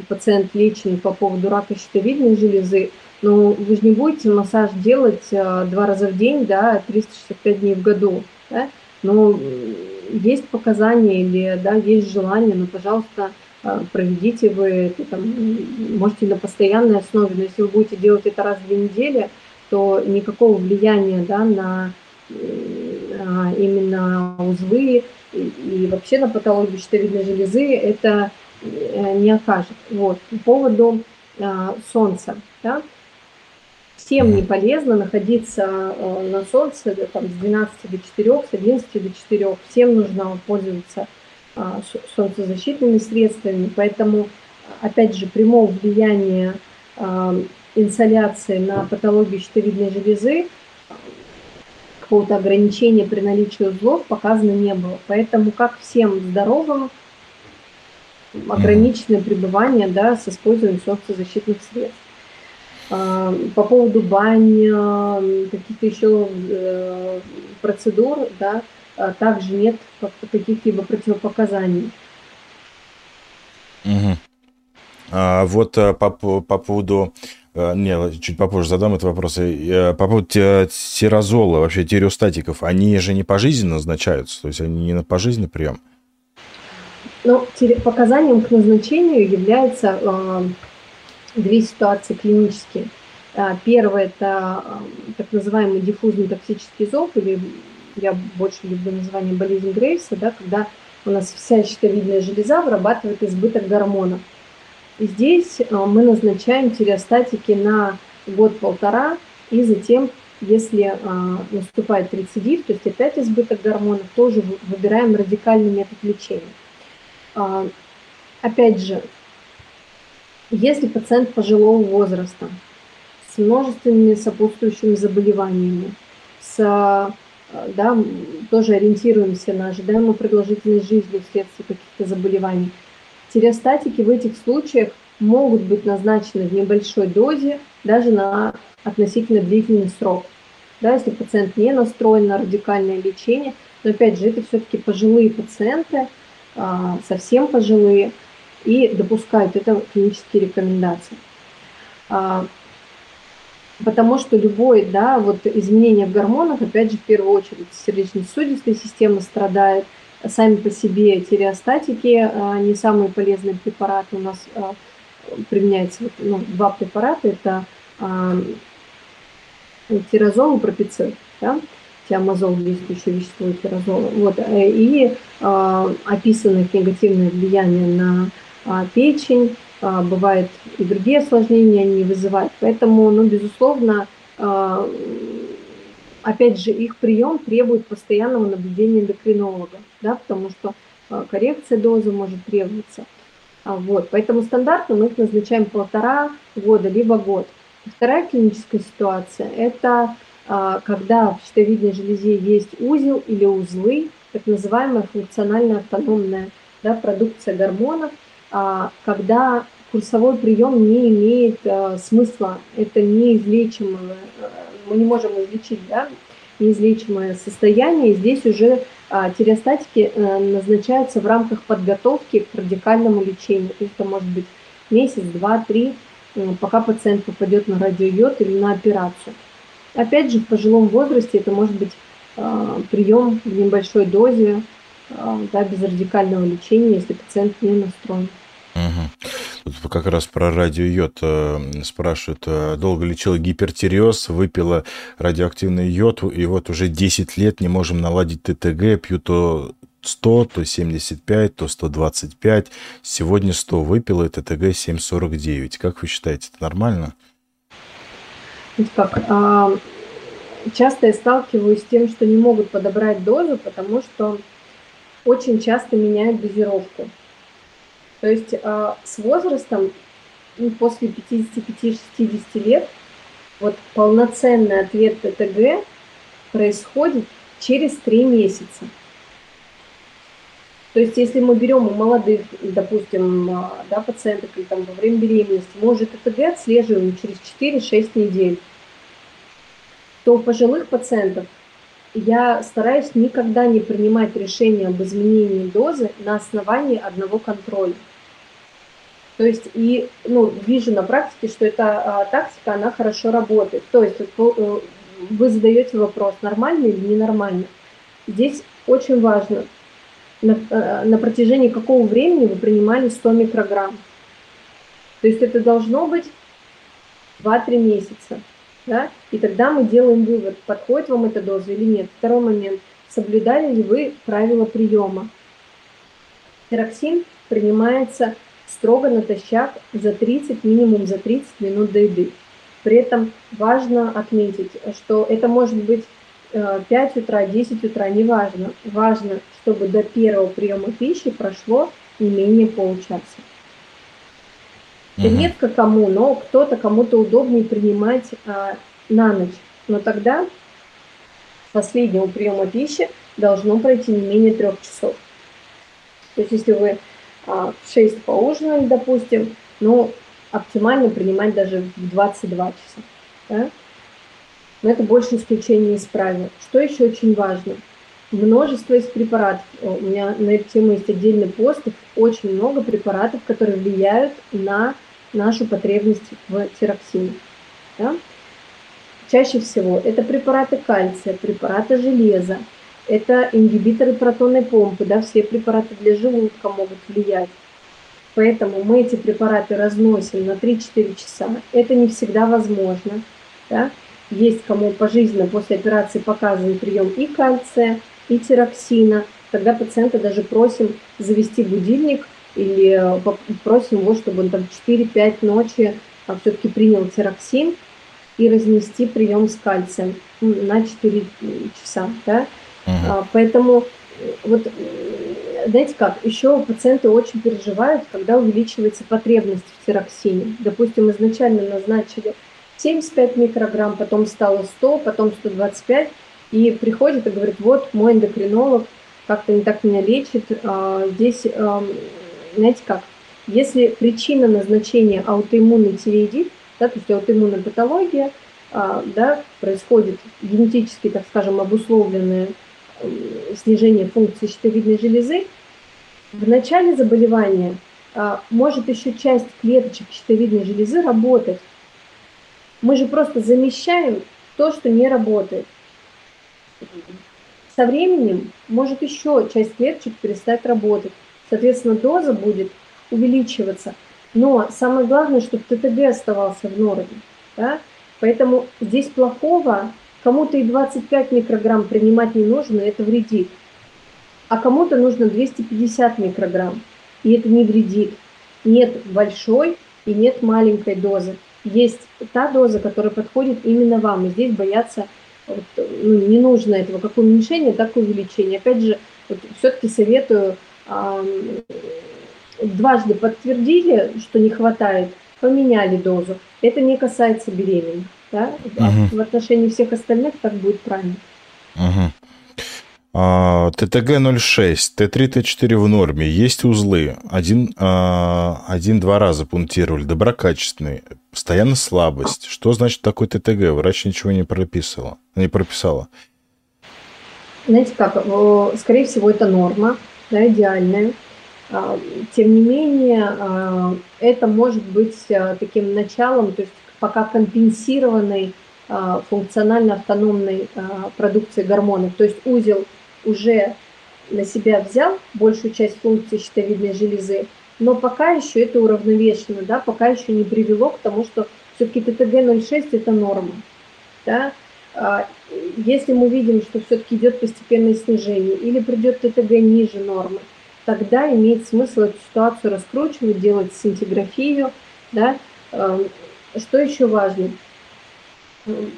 пациент лечен по поводу рака щитовидной железы, но вы же не будете массаж делать 2 раза в день, да, 365 дней в году. Да? Но есть показания или да, есть желание, но, пожалуйста, проведите вы это, там, можете на постоянной основе. Но если вы будете делать это раз в 2 недели, то никакого влияния, да, на именно узлы и вообще на патологию щитовидной железы это не окажет. Вот. По поводу солнца. Да? Всем не полезно находиться на солнце там, с 12 до 4, с 11 до 4. Всем нужно пользоваться солнцезащитными средствами. Поэтому, опять же, прямого влияния инсоляции на патологию щитовидной железы, какого-то ограничения при наличии узлов показано не было. Поэтому, как всем здоровым, ограниченное пребывание, да, с использованием солнцезащитных средств. По поводу бань, каких-то еще процедур, да, также нет каких-либо противопоказаний. Угу. А вот по поводу... Не, чуть попозже задам этот вопрос. По поводу тирозола, вообще тиреостатиков, они же не пожизненно назначаются, то есть они не на пожизненный прием? Ну, показанием к назначению являются 2 ситуации клинические. Первое – это так называемый диффузный токсический зоб, или я больше люблю название болезнь Грейса, да, когда у нас вся щитовидная железа вырабатывает избыток гормонов. И здесь мы назначаем тиреостатики на год-полтора, и затем, если наступает рецидив, то есть опять избыток гормонов, тоже выбираем радикальный метод лечения. Опять же, если пациент пожилого возраста, с множественными сопутствующими заболеваниями, тоже ориентируемся на ожидаемую продолжительность жизни вследствие каких-то заболеваний, тиреостатики в этих случаях могут быть назначены в небольшой дозе даже на относительно длительный срок. Да, если пациент не настроен на радикальное лечение, но опять же это все-таки пожилые пациенты, совсем пожилые, и допускают это клинические рекомендации. Потому что любое изменение в гормонах, опять же, в первую очередь, сердечно-сосудистая система страдает. Сами по себе тиреостатики не самые полезные препараты. У нас применяется два препарата. Это тирозол и пропицил. Да? Тиамазол, действующее вещество, тирозол. И описано их негативное влияние на печень. Бывают и другие осложнения, они не вызывают. Поэтому, безусловно, опять же, их прием требует постоянного наблюдения эндокринолога, потому что коррекция дозы может требоваться. Поэтому стандартно мы их назначаем полтора года, либо год. Вторая клиническая ситуация – это когда в щитовидной железе есть узел или узлы, так называемая функционально-автономная продукция гормонов, когда курсовой прием не имеет смысла, это неизлечимое, мы не можем излечить неизлечимое состояние, и здесь уже тиреостатики назначаются в рамках подготовки к радикальному лечению, то есть это может быть месяц, два, три, пока пациент попадет на радиойод или на операцию. Опять же, в пожилом возрасте это может быть прием в небольшой дозе, без радикального лечения, если пациент не настроен. Угу. Тут как раз про радиойод спрашивают. Долго лечила гипертиреоз, выпила радиоактивный йод, и вот уже 10 лет не можем наладить ТТГ, пью то 100, то 75, то 125. Сегодня 100 выпила, и ТТГ 7,49. Как вы считаете, это нормально? Так, часто я сталкиваюсь с тем, что не могут подобрать дозу, потому что очень часто меняют дозировку. То есть с возрастом, после 55-60 лет, полноценный ответ ТТГ происходит через 3 месяца. То есть если мы берем у молодых, допустим, пациентов или во время беременности, мы уже ТТГ отслеживаем через 4-6 недель, то у пожилых пациентов я стараюсь никогда не принимать решение об изменении дозы на основании одного контроля. То есть, вижу на практике, что эта тактика, она хорошо работает. То есть, вы задаете вопрос, нормально или ненормально. Здесь очень важно, на протяжении какого времени вы принимали 100 микрограмм. То есть, это должно быть 2-3 месяца. Да? И тогда мы делаем вывод, подходит вам эта доза или нет. Второй момент. Соблюдали ли вы правила приема? Эльтироксин принимается строго натощак за 30, минимум за 30 минут до еды. При этом важно отметить, что это может быть 5 утра, 10 утра, неважно. Важно, чтобы до первого приема пищи прошло не менее получаса. Редко кому, но кому-то удобнее принимать на ночь. Но тогда с последнего приема пищи должно пройти не менее 3 часов. То есть если вы в 6 поужинали, допустим, оптимально принимать даже в 22 часа. Да? Но это больше исключение из правил. Что еще очень важно? Множество из препаратов, у меня на эту тему есть отдельный пост, их очень много препаратов, которые влияют на нашу потребность в тироксине. Да? Чаще всего это препараты кальция, препараты железа, это ингибиторы протонной помпы, все препараты для желудка могут влиять. Поэтому мы эти препараты разносим на 3-4 часа, это не всегда возможно. Да? Есть кому пожизненно после операции показан прием и кальция, и тироксина, Тогда пациента даже просим завести будильник или просим его, чтобы он там в 4-5 ночи все-таки принял тироксин и разнести прием с кальцием на 4 часа. Да? Поэтому, вот, знаете как, еще пациенты очень переживают, когда увеличивается потребность в тироксине. Допустим, изначально назначили 75 микрограмм, потом стало 100, потом 125, и приходит и говорит: вот мой эндокринолог как-то не так меня лечит. Здесь, знаете как, если причина назначения аутоиммунный тиреидит, да, то есть аутоиммунная патология, да, происходит генетически, так скажем, обусловленное снижение функции щитовидной железы, в начале заболевания может еще часть клеточек щитовидной железы работать. Мы же просто замещаем то, что не работает. Со временем может еще часть клеточек перестать работать. Соответственно, доза будет увеличиваться. Но самое главное, чтобы ТТГ оставался в норме. Да? Поэтому здесь плохого, кому-то и 25 микрограмм принимать не нужно, это вредит. А кому-то нужно 250 микрограмм, и это не вредит. Нет большой и нет маленькой дозы. Есть та доза, которая подходит именно вам. И здесь бояться не нужно этого, как уменьшение, так и увеличение. Опять же, вот, все-таки советую, дважды подтвердили, что не хватает, поменяли дозу. Это не касается беременных. Да? В отношении всех остальных так будет правильно. ТТГ-06, Т3, Т4 в норме, есть узлы, 1-2 раза пунктировали, доброкачественные, постоянно слабость. Что значит такой ТТГ? Врач ничего не прописала, Знаете как, скорее всего, это норма, да, идеальная. Тем не менее, это может быть таким началом, то есть пока компенсированной функционально-автономной продукции гормонов. То есть узел уже на себя взял большую часть функции щитовидной железы, но пока еще это уравновешено, да, пока еще не привело к тому, что все-таки ТТГ-06 – это норма. Да? Если мы видим, что все-таки идет постепенное снижение или придет ТТГ ниже нормы, тогда имеет смысл эту ситуацию раскручивать, делать сcinтиграфию. Да? Что еще важно?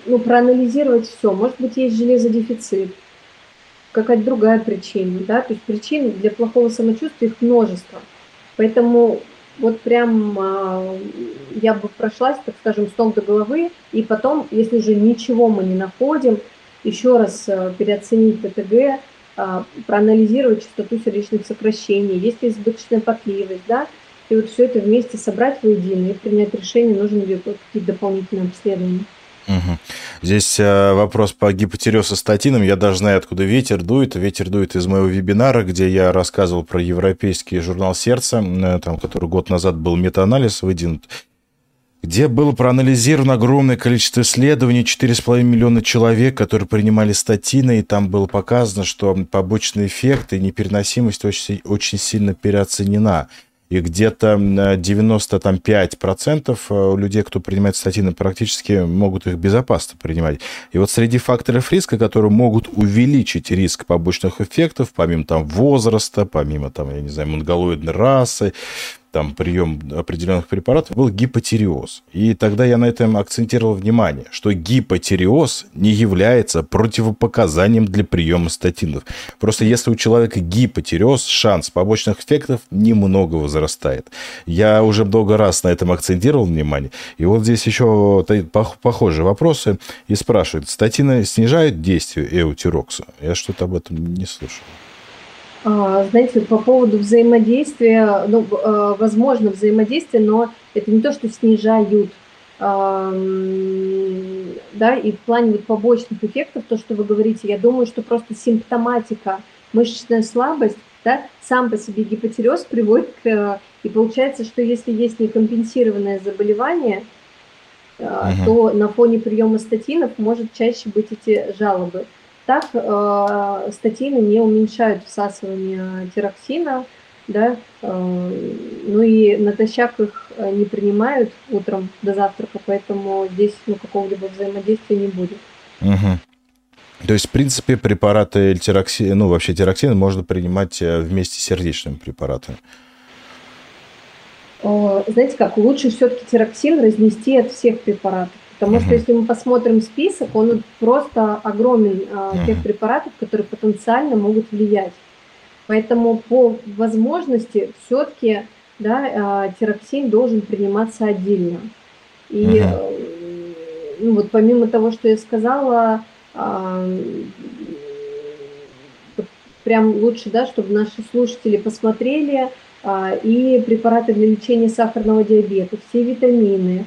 Ну, проанализировать все. Может быть, есть железодефицит, какая-то другая причина. Да? То есть причин для плохого самочувствия их множество. Поэтому вот прям я бы прошлась, так скажем, с ног до головы, и потом, если же ничего мы не находим, еще раз переоценить ТТГ, проанализировать частоту сердечных сокращений, есть ли избыточная потливость, да, и вот все это вместе собрать воедино и принять решение, нужно ли какие-то дополнительные обследования. Здесь вопрос по гипотирезу статинам. Я даже знаю, откуда ветер дует. Ветер дует из моего вебинара, где я рассказывал про европейский журнал «Сердце», там, который год назад был метаанализ выдвинут, где было проанализировано огромное количество исследований, 4,5 миллиона человек, которые принимали статины, и там было показано, что побочные эффекты и непереносимость очень, очень сильно переоценена. И где-то 95% людей, кто принимает статины, практически могут их безопасно принимать. И вот среди факторов риска, которые могут увеличить риск побочных эффектов, помимо там возраста, помимо там, я не знаю, монголоидной расы, там прием определенных препаратов, был гипотиреоз. И тогда я на этом акцентировал внимание, что гипотиреоз не является противопоказанием для приема статинов. Просто если у человека гипотиреоз, шанс побочных эффектов немного возрастает. Я уже много раз на этом акцентировал внимание. И вот здесь еще похожие вопросы. И спрашивают, статины снижают действие эутирокса? Я что-то об этом не слышал. Знаете, по поводу взаимодействия, ну, возможно взаимодействие, но это не то, что снижают, да, и в плане вот побочных эффектов, то, что вы говорите, я думаю, что просто симптоматика, мышечная слабость, да, сам по себе гипотиреоз приводит к, и получается, что если есть некомпенсированное заболевание, то на фоне приема статинов может чаще быть эти жалобы. Так, статины не уменьшают всасывание тироксина, да, ну и натощак их не принимают утром до завтрака, поэтому здесь ну, какого-либо взаимодействия не будет. То есть, в принципе, препараты эльтироксина, ну, вообще тироксин можно принимать вместе с сердечными препаратами. Знаете как, лучше все-таки тироксин разнести от всех препаратов. Потому что если мы посмотрим список, он просто огромен тех препаратов, которые потенциально могут влиять. Поэтому по возможности все-таки тироксин должен приниматься отдельно. И ну, вот помимо того, что я сказала, прям лучше, чтобы наши слушатели посмотрели и препараты для лечения сахарного диабета, все витамины,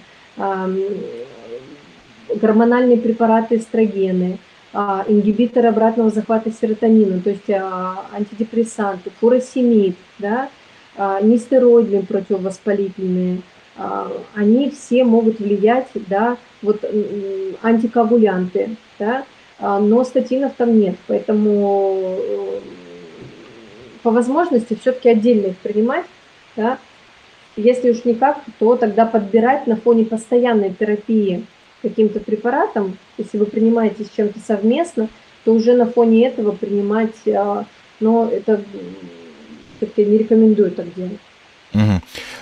гормональные препараты, эстрогены, ингибиторы обратного захвата серотонина, то есть антидепрессанты, фуросемид, нестероидные противовоспалительные, они все могут влиять, вот антикоагулянты, но статинов там нет, поэтому по возможности все-таки отдельно их принимать, если уж никак, то тогда подбирать на фоне постоянной терапии каким-то препаратом, если вы принимаете с чем-то совместно, то уже на фоне этого принимать, но это как-то не рекомендую так делать. Угу.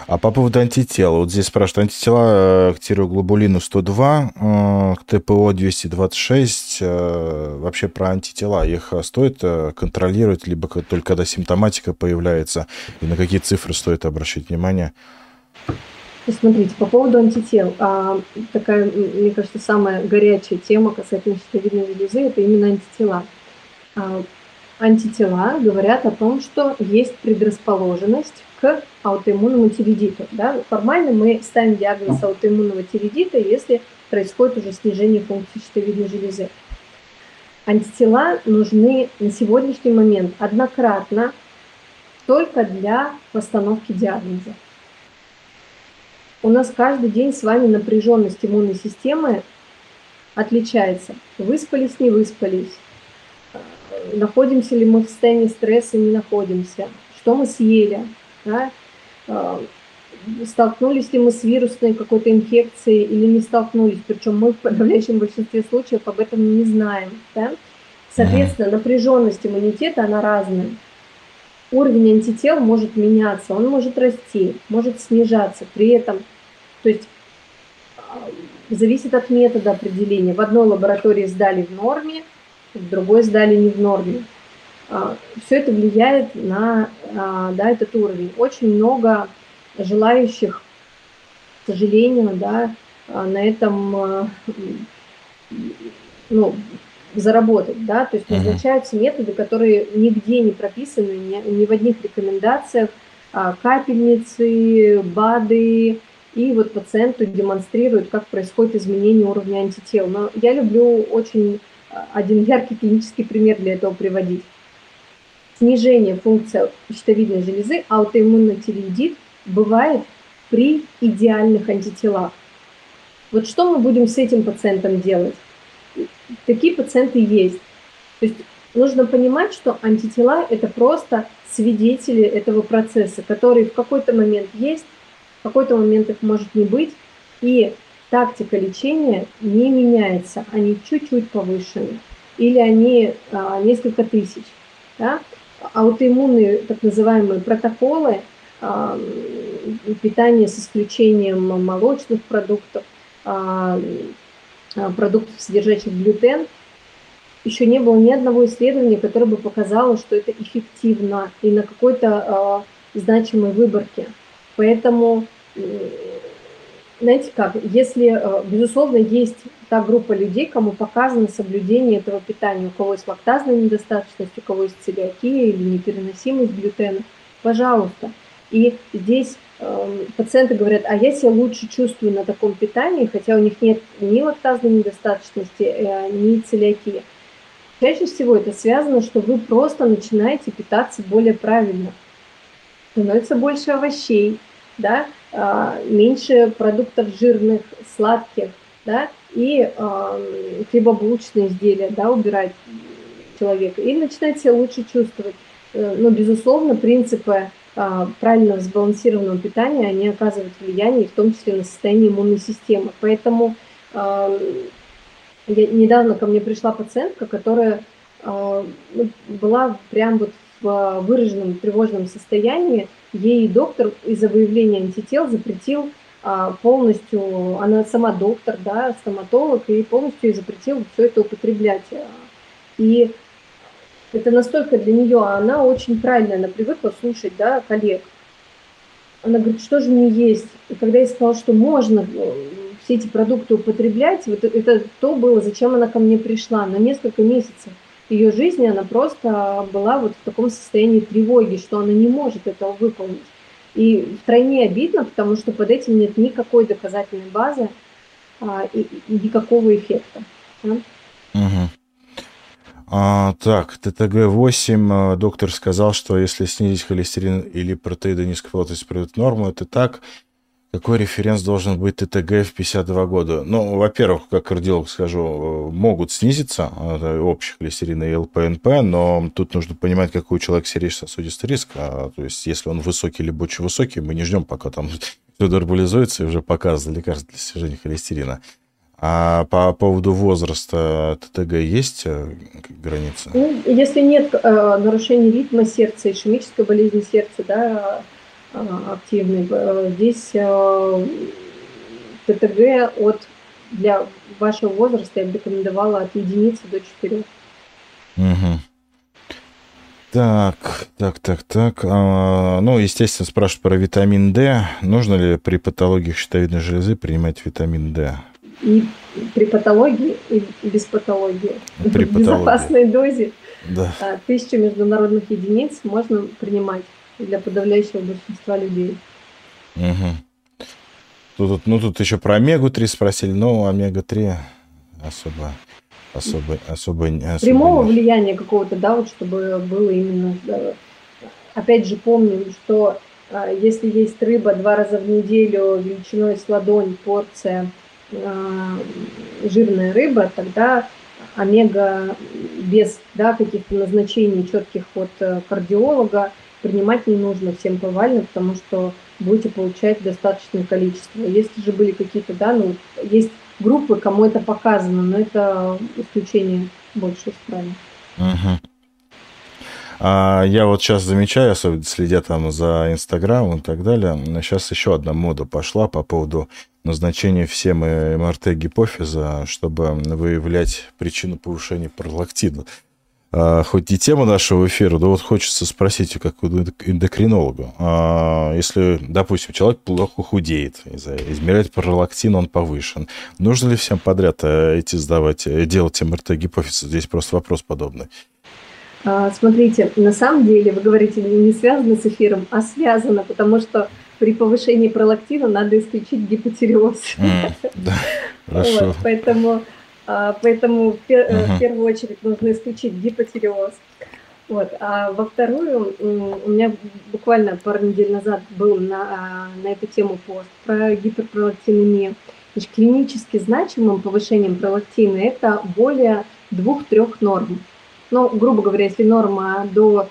А по поводу антител, вот здесь спрашивают, антитела к тироглобулину 102, к ТПО 226, вообще про антитела, их стоит контролировать, либо только когда симптоматика появляется, и на какие цифры стоит обращать внимание? Смотрите, по поводу антител, такая, мне кажется, самая горячая тема касательно щитовидной железы, это именно антитела. Антитела говорят о том, что есть предрасположенность к аутоиммунному тиреидиту. Формально мы ставим диагноз аутоиммунного тиреидита, если происходит уже снижение функции щитовидной железы. Антитела нужны на сегодняшний момент однократно только для постановки диагноза. У нас каждый день с вами напряженность иммунной системы отличается. Выспались, не выспались. Находимся ли мы в состоянии стресса, не находимся. Что мы съели? Столкнулись ли мы с вирусной какой-то инфекцией или не столкнулись? Причем мы в подавляющем большинстве случаев об этом не знаем. Соответственно, напряженность иммунитета, она разная. Уровень антител может меняться, он может расти, может снижаться. При этом, то есть, зависит от метода определения. В одной лаборатории сдали в норме, в другой сдали не в норме. Все это влияет на этот уровень. Очень много желающих, к сожалению, на этом заработать, то есть назначаются методы, которые нигде не прописаны, ни в одних рекомендациях, капельницы, БАДы, и вот пациенту демонстрируют, как происходит изменение уровня антител. Но я люблю очень один яркий клинический пример для этого приводить. Снижение функции щитовидной железы, аутоиммунный тиреидит, бывает при идеальных антителах. Вот что мы будем с этим пациентом делать? Такие пациенты есть. То есть нужно понимать, что антитела – это просто свидетели этого процесса, которые в какой-то момент есть, в какой-то момент их может не быть, и тактика лечения не меняется, они чуть-чуть повышены, или они несколько тысяч. Аутоиммунные так называемые протоколы, питание с исключением молочных продуктов, продуктов, содержащих глютен, еще не было ни одного исследования, которое бы показало, что это эффективно и на какой-то значимой выборке. Поэтому, знаете как, если, безусловно, есть та группа людей, кому показано соблюдение этого питания, у кого есть лактазная недостаточность, у кого есть целиакия или непереносимость глютена, пожалуйста. И здесь пациенты говорят, а я себя лучше чувствую на таком питании, хотя у них нет ни лактазной недостаточности, ни целиакии. Чаще всего это связано, что вы просто начинаете питаться более правильно. Становится больше овощей, меньше продуктов жирных, сладких, и хлебобулочные изделия, убирать человека. И начинает себя лучше чувствовать. Но, безусловно, принципы правильного сбалансированного питания, они оказывают влияние, в том числе на состояние иммунной системы. Поэтому недавно ко мне пришла пациентка, которая была прям вот в выраженном тревожном состоянии. Ей доктор из-за выявления антител запретил полностью, она сама доктор, да, стоматолог, и полностью запретил все это употреблять. И это настолько для нее, а она очень правильно, она привыкла слушать, да, коллег. Она говорит, что же мне есть? И когда я сказала, что можно все эти продукты употреблять, вот это то было, зачем она ко мне пришла. На несколько месяцев ее жизни она просто была вот в таком состоянии тревоги, что она не может этого выполнить. И втройне обидно, потому что под этим нет никакой доказательной базы и никакого эффекта. Да? Угу. Так, ТТГ-8, доктор сказал, что если снизить холестерин или протеиды низкой плотности придут в норму, это так. Какой референс должен быть ТТГ в 52 года? Ну, во-первых, как кардиолог скажу, могут снизиться общий холестерин и ЛПНП, но тут нужно понимать, какой у человека сердечно-сосудистый риск. То есть, если он высокий либо очень высокий, мы не ждем, пока там все нормализуется и уже показано лекарство для снижения холестерина. А по поводу возраста ТТГ есть граница? Ну, если нет нарушений ритма сердца, ишемической болезни сердца, да, активной, здесь ТТГ для вашего возраста я бы рекомендовала от 1 до 4. Угу. Так. Ну, естественно, спрашивают про витамин D. Нужно ли при патологиях щитовидной железы принимать витамин D? И при патологии, и без патологии. При патологии. В безопасной дозе. Да. 1000 международных единиц можно принимать для подавляющего большинства людей. Угу. Тут еще про омегу-3 спросили, но омега-3 особо прямого нет. Влияния какого-то, да, вот чтобы было именно... Да, опять же, помним, что если есть рыба 2 раза в неделю величиной с ладонь, порция... жирная рыба, тогда омега без, да, каких-то назначений четких от кардиолога принимать не нужно всем повально, потому что будете получать достаточное количество. Если же были какие-то, да, ну, есть группы, кому это показано, но это исключение большей страны. Угу. Я вот сейчас замечаю, особенно следя там за Инстаграмом и так далее, но сейчас еще одна мода пошла по поводу назначение всем МРТ гипофиза, чтобы выявлять причину повышения пролактина. Хоть и тема нашего эфира, но вот хочется спросить, как у эндокринолога. Если, допустим, человек плохо худеет, измерять пролактин, он повышен. Нужно ли всем подряд идти сдавать, делать МРТ гипофиза? Здесь просто вопрос подобный. Смотрите, на самом деле, вы говорите, не связано с эфиром, а связано, потому что при повышении пролактина надо исключить гипотиреоз. Да, вот, поэтому в первую очередь нужно исключить гипотиреоз. Вот. А во вторую, у меня буквально пару недель назад был на эту тему пост про гиперпролактинемию. Значит, клинически значимым повышением пролактина это более 2-3 норм. Но, грубо говоря, если норма до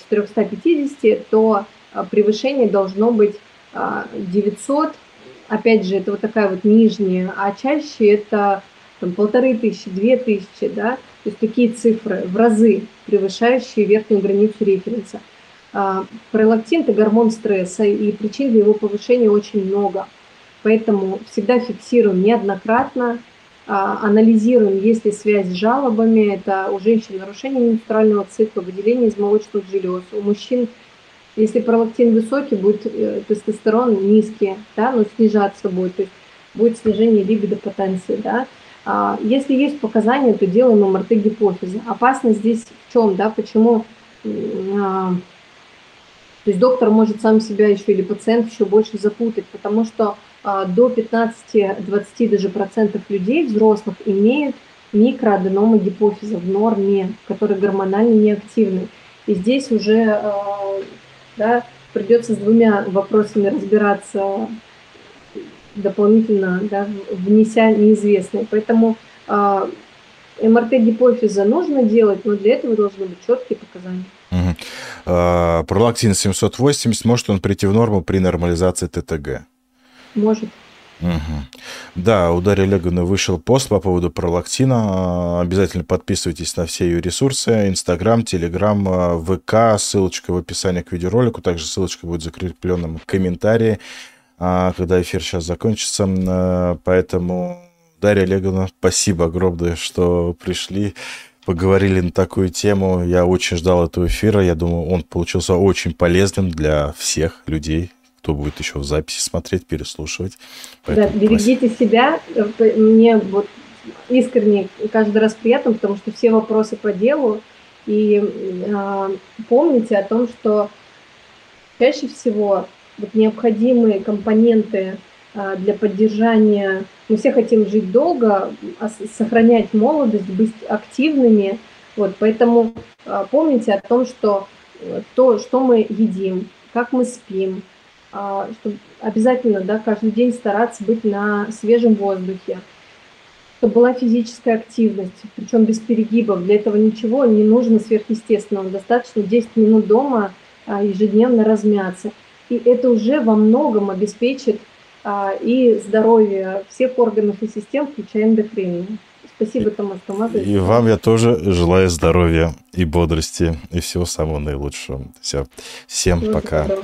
450, то превышение должно быть 900, опять же, это вот такая вот нижняя, а чаще это 1500, 2000, да, то есть такие цифры в разы превышающие верхнюю границу референса. Пролактин – это гормон стресса, и причин для его повышения очень много, поэтому всегда фиксируем неоднократно, анализируем, есть ли связь с жалобами, это у женщин нарушение менструального цикла, выделение из молочных желез, у мужчин если пролактин высокий, будет тестостерон низкий, да, но снижаться будет, то есть будет снижение либидопотенции, да. Если есть показания, то делаем МРТ гипофиза. Опасность здесь в чем, да, почему, то есть доктор может сам себя еще или пациент еще больше запутать, потому что до 15–20% людей, взрослых, имеют микроаденомы гипофиза в норме, которые гормонально неактивны. И здесь уже... Да, придется с 2 вопросами разбираться дополнительно, да, внеся неизвестные. Поэтому МРТ гипофиза нужно делать, но для этого должны быть четкие показания. Угу. Пролактин 780, может он прийти в норму при нормализации ТТГ? Может. Угу. Да, у Дарьи Олеговны вышел пост по поводу пролактина. Обязательно подписывайтесь на все ее ресурсы. Инстаграм, Телеграм, ВК. Ссылочка в описании к видеоролику. Также ссылочка будет в закрепленном комментарии, когда эфир сейчас закончится. Поэтому, Дарья Олеговна, спасибо огромное, что пришли. Поговорили на такую тему. Я очень ждал этого эфира. Я думаю, он получился очень полезным для всех людей, кто будет еще в записи смотреть, переслушивать. Да, берегите себя. Мне вот искренне каждый раз приятно, потому что все вопросы по делу. И помните о том, что чаще всего вот необходимые компоненты для поддержания... Мы все хотим жить долго, сохранять молодость, быть активными. Вот, поэтому помните о том, что то, что мы едим, как мы спим, чтобы обязательно, да, каждый день стараться быть на свежем воздухе, чтобы была физическая активность, причем без перегибов. Для этого ничего не нужно сверхъестественного. Достаточно 10 минут дома ежедневно размяться. И это уже во многом обеспечит и здоровье всех органов и систем, включая эндокринную. Спасибо, Томас Томазович. И вам я тоже желаю здоровья и бодрости, и всего самого наилучшего. Все. Всем пока. Здорово.